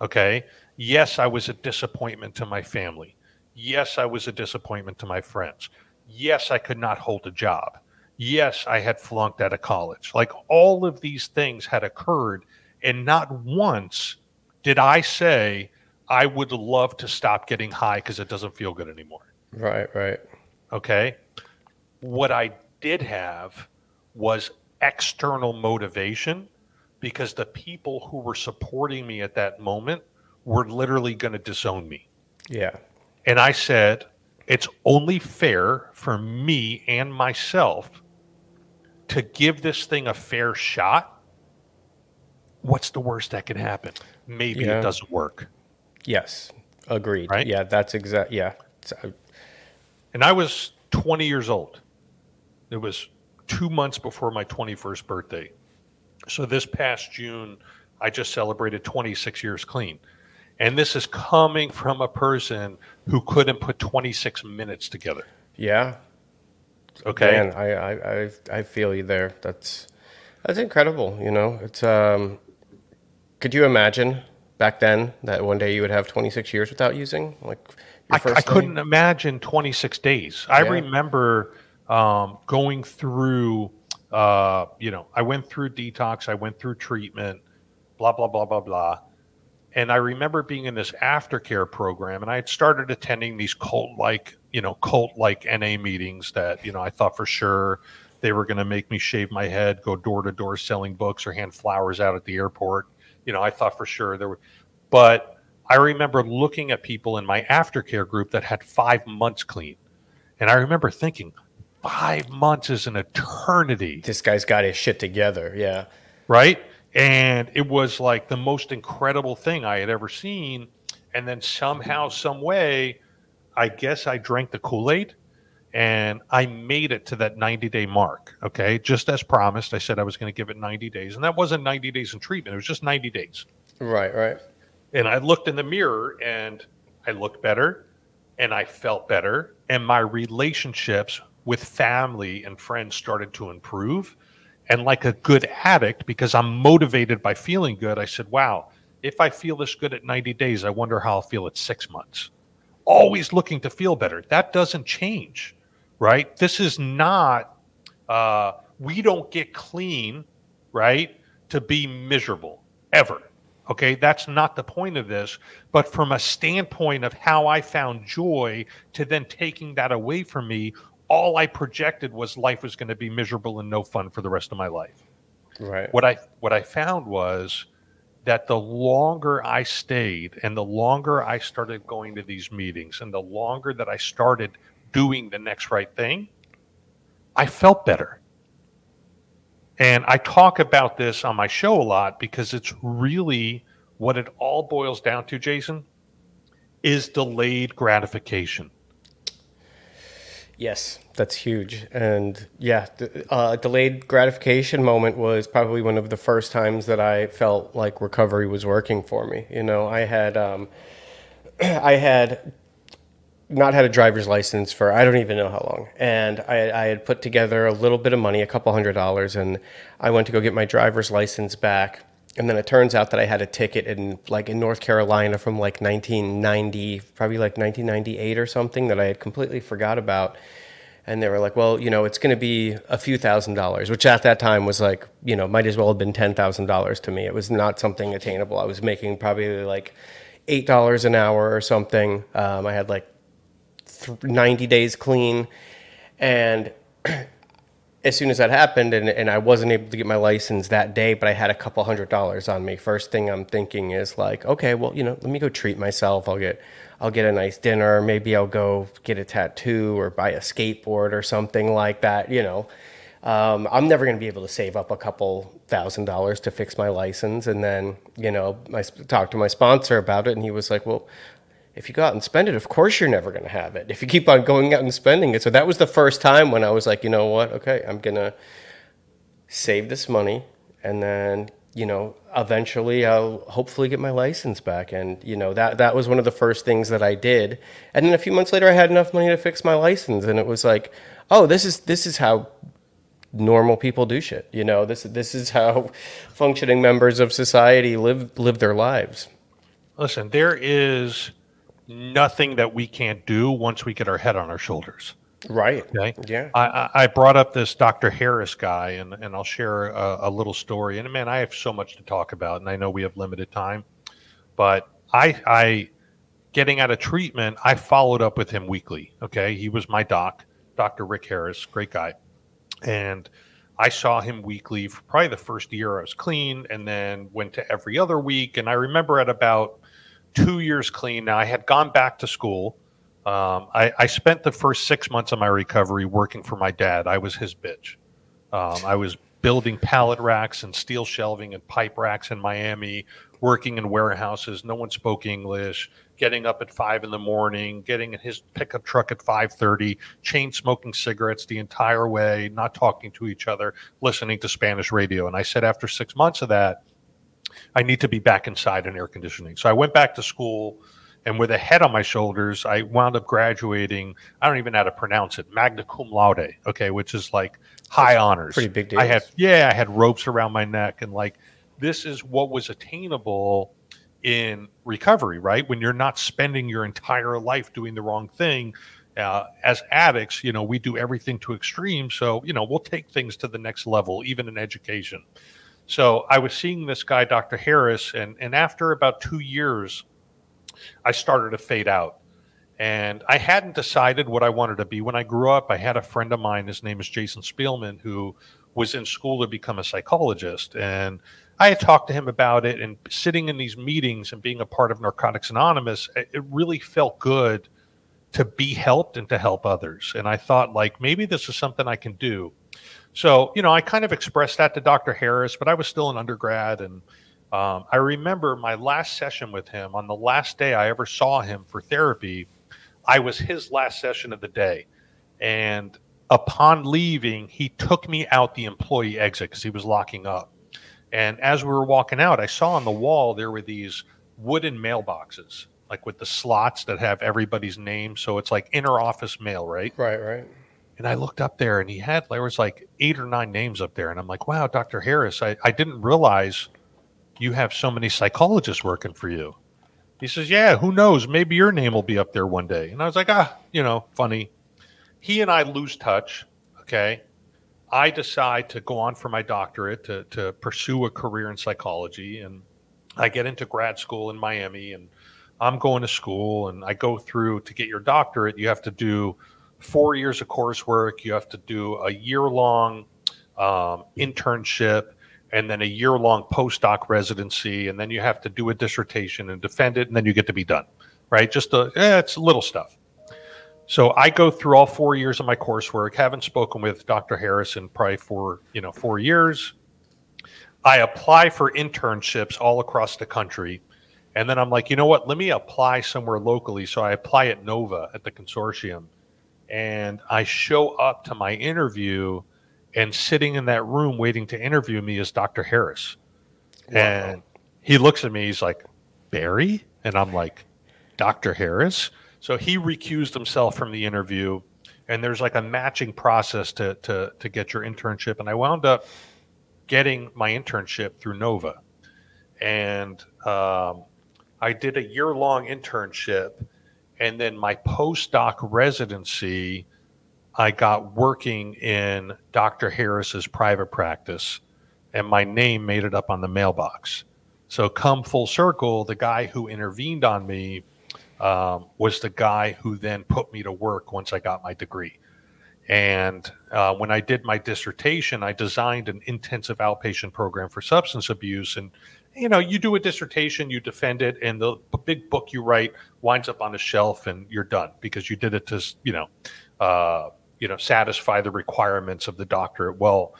okay? Yes, I was a disappointment to my family. Yes, I was a disappointment to my friends. Yes, I could not hold a job. Yes, I had flunked out of college. Like, all of these things had occurred, and not once did I say I would love to stop getting high because it doesn't feel good anymore. Right, right. Okay. What I did have was external motivation, because the people who were supporting me at that moment were literally going to disown me. Yeah. And I said, it's only fair for me and myself to give this thing a fair shot. What's the worst that could happen? Maybe yeah. it doesn't work. Yes. Agreed. Right? Yeah, that's exact. Yeah. So. And I was twenty years old. It was two months before my twenty-first birthday. So this past June, I just celebrated twenty-six years clean. And this is coming from a person who couldn't put twenty-six minutes together. Yeah. Okay. Man, I, I, I, I feel you there. That's, that's incredible. You know, it's, um, could you imagine back then that one day you would have twenty-six years without using? Like, your I, first I couldn't imagine twenty-six days. I yeah. remember, um, going through, uh, you know, I went through detox, I went through treatment, blah, blah, blah, blah, blah. And I remember being in this aftercare program, and I had started attending these cult-like, you know, cult-like N A meetings that, you know, I thought for sure they were going to make me shave my head, go door to door selling books, or hand flowers out at the airport. You know, I thought for sure there were, but I remember looking at people in my aftercare group that had five months clean, and I remember thinking, five months is an eternity. This guy's got his shit together, yeah, right. And it was like the most incredible thing I had ever seen. And then somehow, some way, I guess I drank the Kool-Aid and I made it to that ninety-day mark, okay? Just as promised, I said I was going to give it ninety days. And that wasn't ninety days in treatment. It was just ninety days. Right, right. And I looked in the mirror and I looked better and I felt better. And my relationships with family and friends started to improve. And like a good addict, because I'm motivated by feeling good, I said, wow, if I feel this good at ninety days, I wonder how I'll feel at six months. Always looking to feel better. That doesn't change, right? This is not, uh, we don't get clean, right, to be miserable ever. Okay, that's not the point of this, but from a standpoint of how I found joy to then taking that away from me, all I projected was life was going to be miserable and no fun for the rest of my life. Right. What I what I found was that the longer I stayed and the longer I started going to these meetings and the longer that I started doing the next right thing, I felt better. And I talk about this on my show a lot because it's really what it all boils down to, Jason, is delayed gratification. Yes, that's huge. And yeah, uh, delayed gratification moment was probably one of the first times that I felt like recovery was working for me. You know, I had, um, I had not had a driver's license for, I don't even know how long. And I, I had put together a little bit of money, a couple hundred dollars, and I went to go get my driver's license back. And then it turns out that I had a ticket in like in North Carolina from like nineteen ninety, probably like nineteen ninety-eight or something that I had completely forgot about. And they were like, well, you know, it's going to be a few thousand dollars, which at that time was like, you know, might as well have been ten thousand dollars to me. It was not something attainable. I was making probably like eight dollars an hour or something. Um, I had like ninety days clean. And as soon as that happened, and, and I wasn't able to get my license that day, but I had a couple hundred dollars on me. First thing I'm thinking is like, okay, well, you know, let me go treat myself. I'll get, I'll get a nice dinner. Maybe I'll go get a tattoo or buy a skateboard or something like that. You know, um, I'm never going to be able to save up a couple thousand dollars to fix my license. And then, you know, I talked to my sponsor about it, and he was like, well, if you go out and spend it, of course you're never going to have it if you keep on going out and spending it. So that was the first time when I was like, you know what? Okay, I'm going to save this money and then, you know, eventually I'll hopefully get my license back. And, you know, that, that was one of the first things that I did. And then a few months later, I had enough money to fix my license. And it was like, oh, this is, this is how normal people do shit. You know, this, this is how functioning members of society live, live their lives. Listen, there is nothing that we can't do once we get our head on our shoulders. Right. Okay? Yeah. I, I brought up this Doctor Harris guy, and, and I'll share a, a little story. And man, I have so much to talk about, and I know we have limited time. But I, I getting out of treatment, I followed up with him weekly. Okay, he was my doc, Doctor Rick Harris, great guy, and I saw him weekly for probably the first year I was clean, and then went to every other week. And I remember at about two years clean. Now, I had gone back to school. Um, I, I spent the first six months of my recovery working for my dad. I was his bitch. Um, I was building pallet racks and steel shelving and pipe racks in Miami, working in warehouses. No one spoke English, getting up at five in the morning, getting in his pickup truck at five thirty, chain smoking cigarettes the entire way, not talking to each other, listening to Spanish radio. And I said, after six months of that, I need to be back inside in air conditioning. So I went back to school, and with a head on my shoulders, I wound up graduating. I don't even know how to pronounce it. Magna cum laude. Okay. Which is like high That's honors. Pretty big deal. I had, yeah, I had ropes around my neck, and like, this is what was attainable in recovery, right? When you're not spending your entire life doing the wrong thing. Uh, as addicts, you know, we do everything to extreme. So, you know, we'll take things to the next level, even in education. So I was seeing this guy, Doctor Harris, and, and after about two years, I started to fade out. And I hadn't decided what I wanted to be. When I grew up, I had a friend of mine, his name is Jason Spielman, who was in school to become a psychologist. And I had talked to him about it, and sitting in these meetings and being a part of Narcotics Anonymous, it really felt good to be helped and to help others. And I thought, like, maybe this is something I can do. So, you know, I kind of expressed that to Doctor Harris, but I was still an undergrad. And um, I remember my last session with him, on the last day I ever saw him for therapy, I was his last session of the day. And upon leaving, he took me out the employee exit because he was locking up. And as we were walking out, I saw on the wall there were these wooden mailboxes, like with the slots that have everybody's name. So it's like inner office mail, right? Right, right. And I looked up there and he had, there was like eight or nine names up there. And I'm like, wow, Doctor Harris, I, I didn't realize you have so many psychologists working for you. He says, yeah, who knows? Maybe your name will be up there one day. And I was like, ah, you know, funny. He and I lose touch. Okay. I decide to go on for my doctorate to, to pursue a career in psychology. And I get into grad school in Miami and I'm going to school and I go through to get your doctorate. You have to do four years of coursework. You have to do a year-long um, internship and then a year-long postdoc residency. And then you have to do a dissertation and defend it. And then you get to be done, right? Just a, eh, it's little stuff. So I go through all four years of my coursework, haven't spoken with Doctor Harris in probably for, you know, four years. I apply for internships all across the country. And then I'm like, you know what? Let me apply somewhere locally. So I apply at Nova at the consortium. And I show up to my interview, and sitting in that room waiting to interview me is Doctor Harris. Wow. And he looks at me, he's like, Barry? And I'm like, Doctor Harris? So he recused himself from the interview. And there's like a matching process to, to, to get your internship. And I wound up getting my internship through Nova. And um, I did a year-long internship. And then my postdoc residency, I got working in Doctor Harris's private practice, and my name made it up on the mailbox. So come full circle, the guy who intervened on me um, was the guy who then put me to work once I got my degree. And uh, when I did my dissertation, I designed an intensive outpatient program for substance abuse. And you know, you do a dissertation, you defend it, and the big book you write winds up on a shelf, and you're done because you did it to, you know, uh, you know, satisfy the requirements of the doctorate. Well,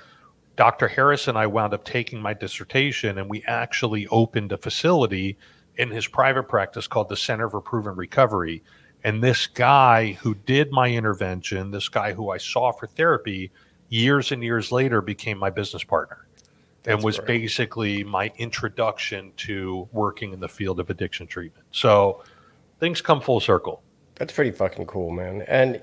Doctor Harris and I wound up taking my dissertation, and we actually opened a facility in his private practice called the Center for Proven Recovery. And this guy who did my intervention, this guy who I saw for therapy years and years later, became my business partner. That's and was correct. Basically my introduction to working in the field of addiction treatment. So things come full circle. That's pretty fucking cool, man. And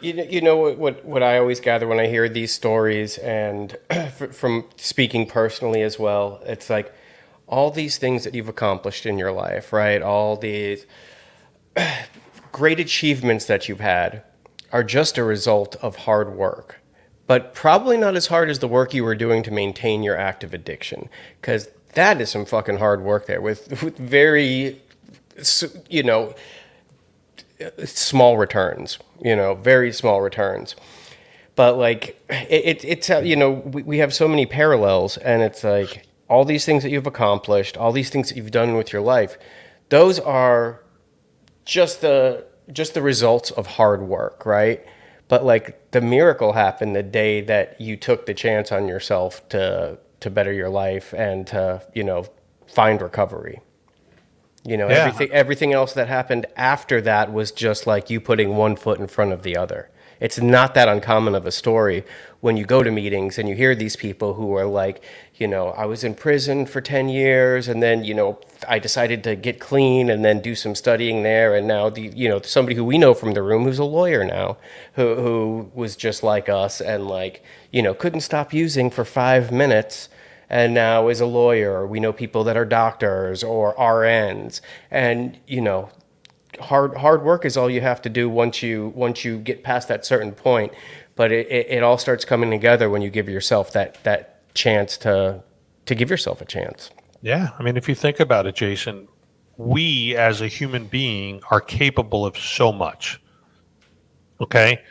you you know what what, what I always gather when I hear these stories, and from speaking personally as well, it's like all these things that you've accomplished in your life, right? All these great achievements that you've had are just a result of hard work. But probably not as hard as the work you were doing to maintain your active addiction, because that is some fucking hard work there with, with very, you know, small returns, you know, very small returns. But like, it, it, it's, you know, we, we have so many parallels, and it's like all these things that you've accomplished, all these things that you've done with your life, those are just the just the results of hard work, right? But like the miracle happened the day that you took the chance on yourself to to better your life and to, you know, find recovery. You know, yeah. everything everything else that happened after that was just like you putting one foot in front of the other. It's not that uncommon of a story when you go to meetings and you hear these people who are like, you know, I was in prison for ten years and then, you know, I decided to get clean and then do some studying there. And now, the, you know, somebody who we know from the room who's a lawyer now, who, who was just like us and like, you know, couldn't stop using for five minutes and now is a lawyer. We know people that are doctors or R Ns and, you know, Hard hard work is all you have to do once you once you get past that certain point, but it, it, it all starts coming together when you give yourself that that chance to to give yourself a chance. Yeah, I mean, if you think about it, Jason, we as a human being are capable of so much. Okay,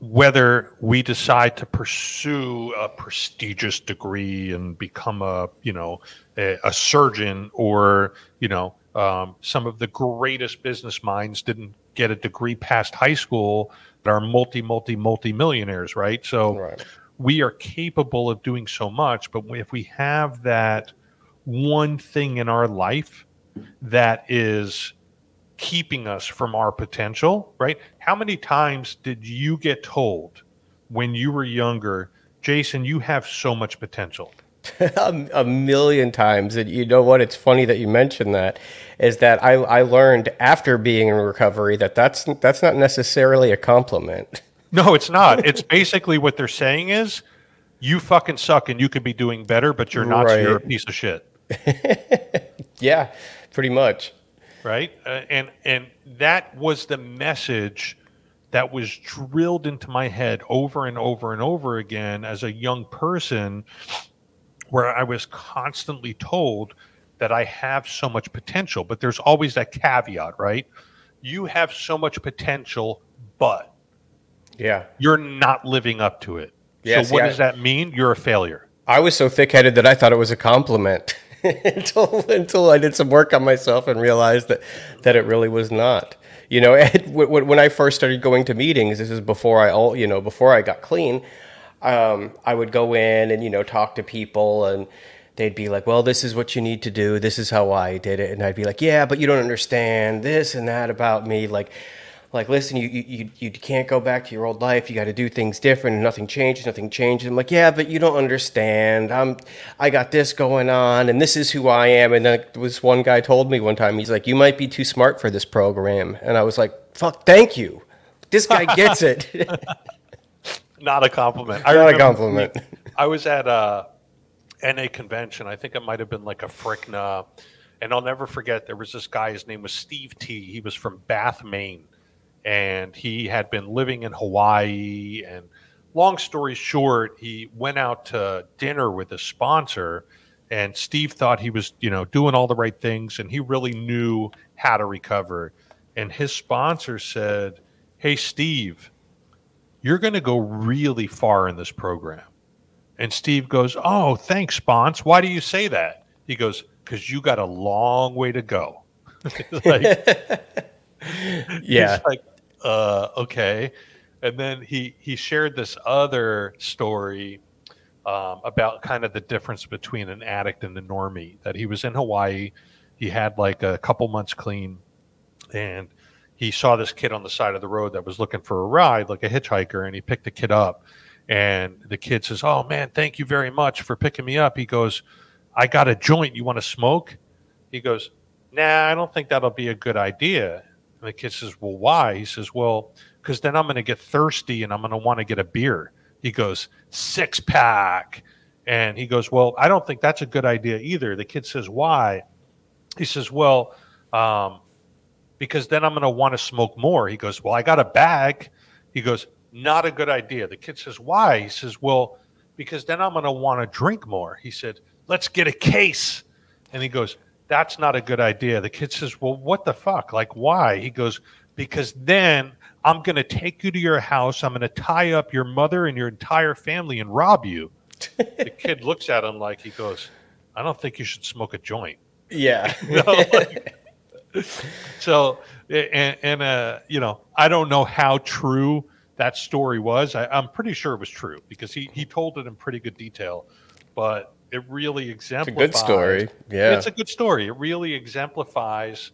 whether we decide to pursue a prestigious degree and become a you know a, a surgeon or you know. Um, some of the greatest business minds didn't get a degree past high school that are multi, multi, multi millionaires, right? So right. We are capable of doing so much, but if we have that one thing in our life that is keeping us from our potential, right? How many times did you get told when you were younger, Jason, you have so much potential? A million times. And you know what? It's funny that you mentioned that, is that I, I learned after being in recovery that that's, that's not necessarily a compliment. No, it's not. It's basically what they're saying is, you fucking suck and you could be doing better, but you're not, right. So you're a piece of shit. Yeah, pretty much. Right? Uh, and and that was the message that was drilled into my head over and over and over again as a young person, where I was constantly told that I have so much potential. But there's always that caveat, right? You have so much potential, but yeah, you're not living up to it. Yeah, so what yeah. does that mean? You're a failure. I was so thick-headed that I thought it was a compliment until until I did some work on myself and realized that, that it really was not. You know, it, when I first started going to meetings, this is before I all you know before I got clean. Um, I would go in and you know talk to people, and they'd be like, "Well, this is what you need to do. This is how I did it," and I'd be like, "Yeah, but you don't understand this and that about me." Like. Like, listen, you, you you can't go back to your old life. You got to do things different, and nothing changes, nothing changes. I'm like, yeah, but you don't understand. I'm, I got this going on, and this is who I am. And then this one guy told me one time, he's like, you might be too smart for this program. And I was like, fuck, thank you. This guy gets it. Not a compliment. I Not a compliment. I was at a N A convention. I think it might have been like a Frickna. And I'll never forget, there was this guy, his name was Steve T. He was from Bath, Maine. And he had been living in Hawaii. And long story short, he went out to dinner with a sponsor. And Steve thought he was, you know, doing all the right things. And he really knew how to recover. And his sponsor said, hey, Steve, you're going to go really far in this program. And Steve goes, oh, thanks, sponsor. Why do you say that? He goes, because you got a long way to go. Like, yeah. It's like, Uh, okay. And then he, he shared this other story um, about kind of the difference between an addict and the normie, that he was in Hawaii. He had like a couple months clean, and he saw this kid on the side of the road that was looking for a ride, like a hitchhiker. And he picked the kid up, and the kid says, oh man, thank you very much for picking me up. He goes, I got a joint. You want to smoke? He goes, nah, I don't think that'll be a good idea. And the kid says, well, why? He says, well, because then I'm going to get thirsty and I'm going to want to get a beer. He goes, six pack. And he goes, well, I don't think that's a good idea either. The kid says, why? He says, well, um, because then I'm going to want to smoke more. He goes, well, I got a bag. He goes, not a good idea. The kid says, why? He says, well, because then I'm going to want to drink more. He said, let's get a case. And he goes, that's not a good idea. The kid says, well, what the fuck? Like, why? He goes, because then I'm going to take you to your house. I'm going to tie up your mother and your entire family and rob you. The kid looks at him like, he goes, I don't think you should smoke a joint. Yeah. You know, like, so, and, and uh, you know, I don't know how true that story was. I, I'm pretty sure it was true, because he, he told it in pretty good detail, but it really exemplifies. It's a good story. Yeah. It's a good story. It really exemplifies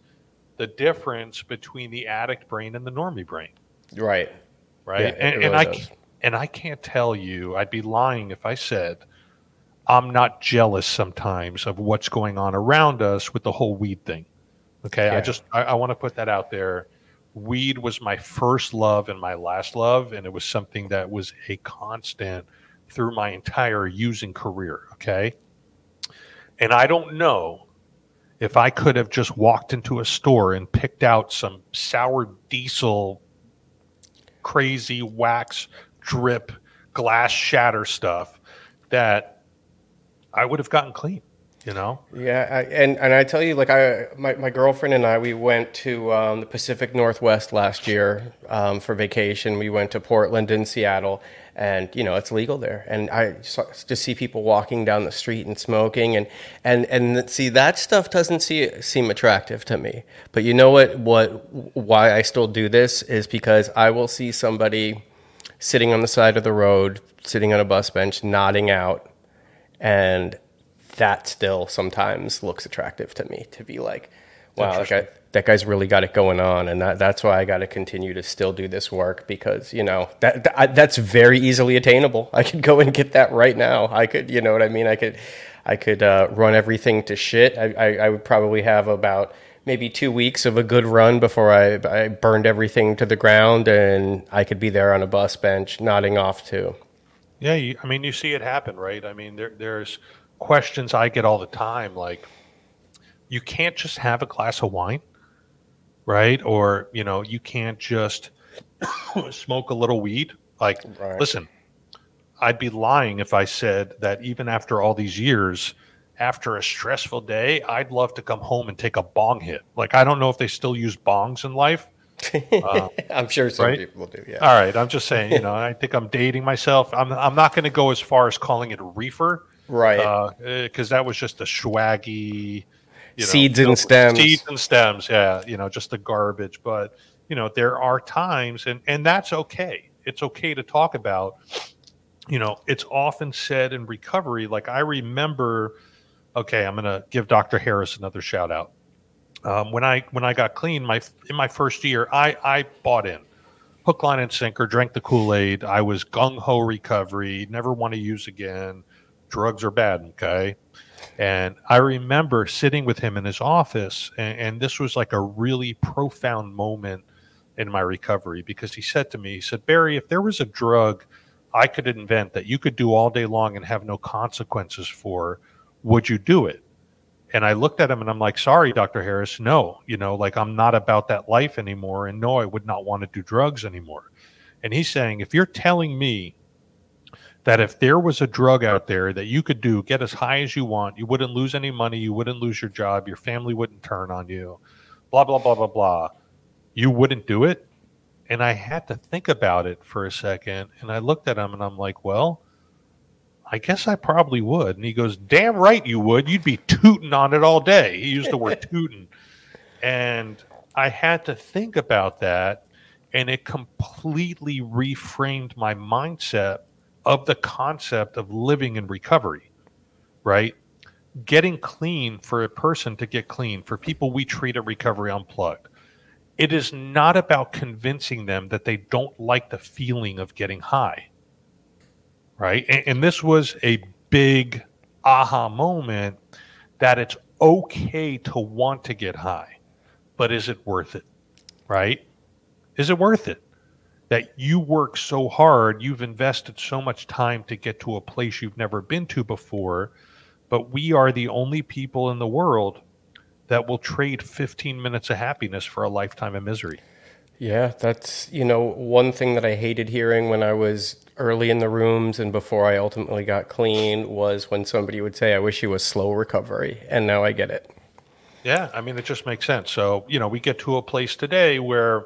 the difference between the addict brain and the normie brain. Right. Right. Yeah, and really and I and I can't tell you, I'd be lying if I said I'm not jealous sometimes of what's going on around us with the whole weed thing. Okay. Yeah. I just I, I want to put that out there. Weed was my first love and my last love, and it was something that was a constant through my entire using career, okay? And I don't know if I could have just walked into a store and picked out some sour diesel, crazy wax drip, glass shatter stuff, that I would have gotten clean, you know? Yeah, I, and, and I tell you, like, I my, my girlfriend and I, we went to um, the Pacific Northwest last year um, for vacation. We went to Portland and Seattle. And, you know, it's legal there. And I just see people walking down the street and smoking. And, and, and see, that stuff doesn't see, seem attractive to me. But you know what, what, why I still do this is because I will see somebody sitting on the side of the road, sitting on a bus bench, nodding out. And that still sometimes looks attractive to me, to be like, wow, like I, that guy's really got it going on. And that, that's why I got to continue to still do this work, because, you know, that, that that's very easily attainable. I could go and get that right now. I could, you know what I mean? I could, I could uh, run everything to shit. I, I, I would probably have about maybe two weeks of a good run before I, I burned everything to the ground, and I could be there on a bus bench nodding off too. Yeah. You, I mean, you see it happen, right? I mean, there, there's questions I get all the time. Like, you can't just have a glass of wine, right? Or, you know, you can't just smoke a little weed. Like, right. Listen, I'd be lying if I said that even after all these years, after a stressful day, I'd love to come home and take a bong hit. Like, I don't know if they still use bongs in life. Um, I'm sure some right? people do. Yeah. All right. I'm just saying, you know, I think I'm dating myself. I'm I'm not going to go as far as calling it a reefer. Right. Uh, 'cause that was just a swaggy, you know, seeds and stems. Seeds and stems, yeah, you know, just the garbage. But, you know, there are times, and, and that's okay. It's okay to talk about. You know, it's often said in recovery, like, I remember, okay, I'm going to give Doctor Harris another shout out. Um, when I when I got clean, my in my first year, I, I bought in. Hook, line, and sinker, drank the Kool-Aid. I was gung-ho recovery, never want to use again. Drugs are bad, okay? And I remember sitting with him in his office, and, and this was like a really profound moment in my recovery, because he said to me, he said, Barry, if there was a drug I could invent that you could do all day long and have no consequences for, would you do it? And I looked at him and I'm like, sorry, Doctor Harris, no, you know, like, I'm not about that life anymore. And no, I would not want to do drugs anymore. And he's saying, if you're telling me that if there was a drug out there that you could do, get as high as you want, you wouldn't lose any money, you wouldn't lose your job, your family wouldn't turn on you, blah, blah, blah, blah, blah, you wouldn't do it? And I had to think about it for a second, and I looked at him, and I'm like, well, I guess I probably would. And he goes, damn right you would. You'd be tooting on it all day. He used the word tooting. And I had to think about that, and it completely reframed my mindset of the concept of living in recovery, right? Getting clean, for a person to get clean, for people we treat at Recovery Unplugged, it is not about convincing them that they don't like the feeling of getting high, right? And, and this was a big aha moment, that it's okay to want to get high, but is it worth it, right? Is it worth it? That you work so hard, you've invested so much time to get to a place you've never been to before, but we are the only people in the world that will trade fifteen minutes of happiness for a lifetime of misery. Yeah, that's, you know, one thing that I hated hearing when I was early in the rooms and before I ultimately got clean, was when somebody would say, I wish it was slow recovery, and now I get it. Yeah, I mean, it just makes sense. So, you know, we get to a place today where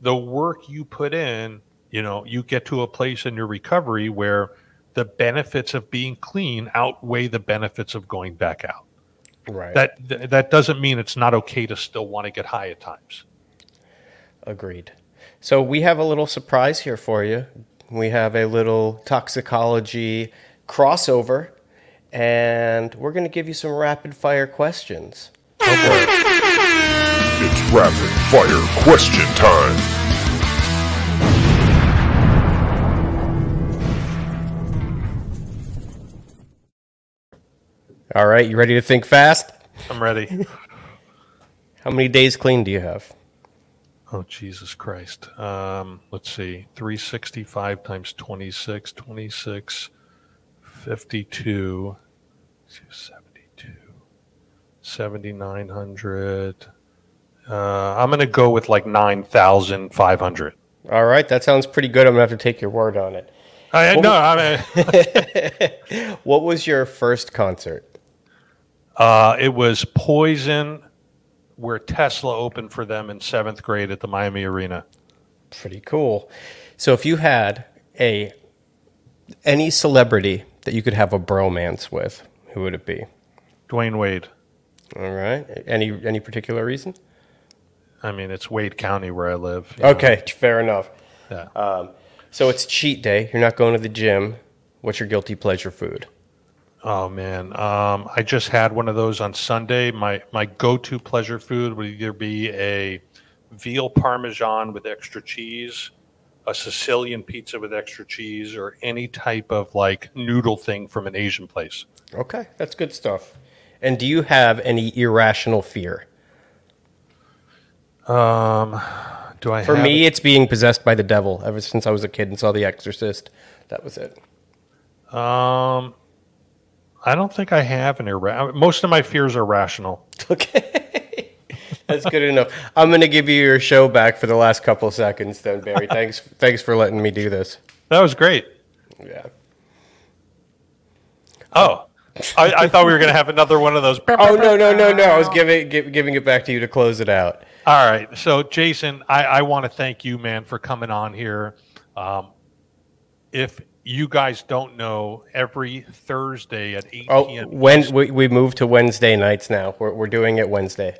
the work you put in, you know, you get to a place in your recovery where the benefits of being clean outweigh the benefits of going back out. Right. That th- that doesn't mean it's not okay to still want to get high at times. Agreed. So we have a little surprise here for you. We have a little toxicology crossover, and we're going to give you some rapid fire questions. Okay. It's rapid fire question time. All right, you ready to think fast? I'm ready. How many days clean do you have? Oh, Jesus Christ. Um, let's see. three sixty-five times twenty-six, twenty-six, fifty-two, seventy-two, seventy-nine hundred. Uh, I'm going to go with like nine thousand five hundred. All right. That sounds pretty good. I'm going to have to take your word on it. I, what no, was, I mean, what was your first concert? Uh, it was Poison, where Tesla opened for them in seventh grade at the Miami Arena. Pretty cool. So if you had a any celebrity that you could have a bromance with, who would it be? Dwayne Wade. All right. Any any particular reason? I mean, it's Wade County where I live. Okay, know. Fair enough. Yeah. Um, so it's cheat day. You're not going to the gym. What's your guilty pleasure food? Oh man, um, I just had one of those on Sunday. My my go-to pleasure food would either be a veal parmesan with extra cheese, a Sicilian pizza with extra cheese, or any type of like noodle thing from an Asian place. Okay, that's good stuff. And do you have any irrational fear? Um, do I? For have me, it? It's being possessed by the devil. Ever since I was a kid and saw The Exorcist, that was it. Um, I don't think I have an irrational. Most of my fears are rational. Okay, that's good enough. I'm going to give you your show back for the last couple of seconds, then, Barry. Thanks, thanks for letting me do this. That was great. Yeah. Oh. I, I thought we were going to have another one of those. Oh, no, no, no, no. I was giving give, giving it back to you to close it out. All right. So, Jason, I, I want to thank you, man, for coming on here. Um, if you guys don't know, every Thursday at eight p.m. Oh, when, we, we moved to Wednesday nights now. We're, we're doing it Wednesday.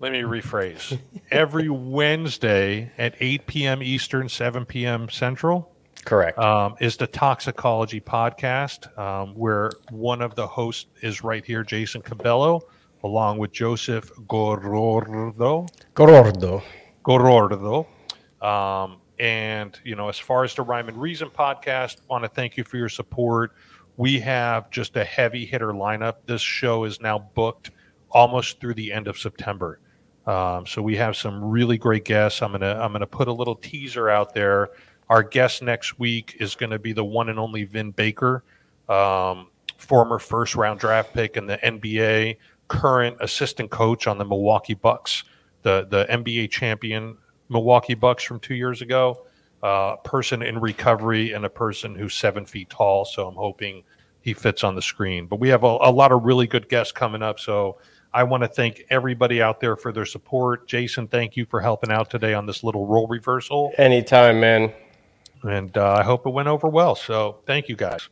Let me rephrase. Every Wednesday at eight p.m. Eastern, seven p.m. Central. Correct. Um, is the Toxicology Podcast, um, where one of the hosts is right here, Jason Cabello, along with Joseph Gorordo. Gorordo. Gorordo. Um, and, you know, as far as the Rhyme and Reason podcast, want to thank you for your support. We have just a heavy hitter lineup. This show is now booked almost through the end of September. Um, so we have some really great guests. I'm going to I'm going to put a little teaser out there. Our guest next week is going to be the one and only Vin Baker, um, former first-round draft pick in the N B A, current assistant coach on the Milwaukee Bucks, the, the N B A champion Milwaukee Bucks from two years ago, a uh, person in recovery and a person who's seven feet tall, so I'm hoping he fits on the screen. But we have a, a lot of really good guests coming up, so I want to thank everybody out there for their support. Jason, thank you for helping out today on this little role reversal. Anytime, man. And uh, I hope it went over well. So thank you, guys.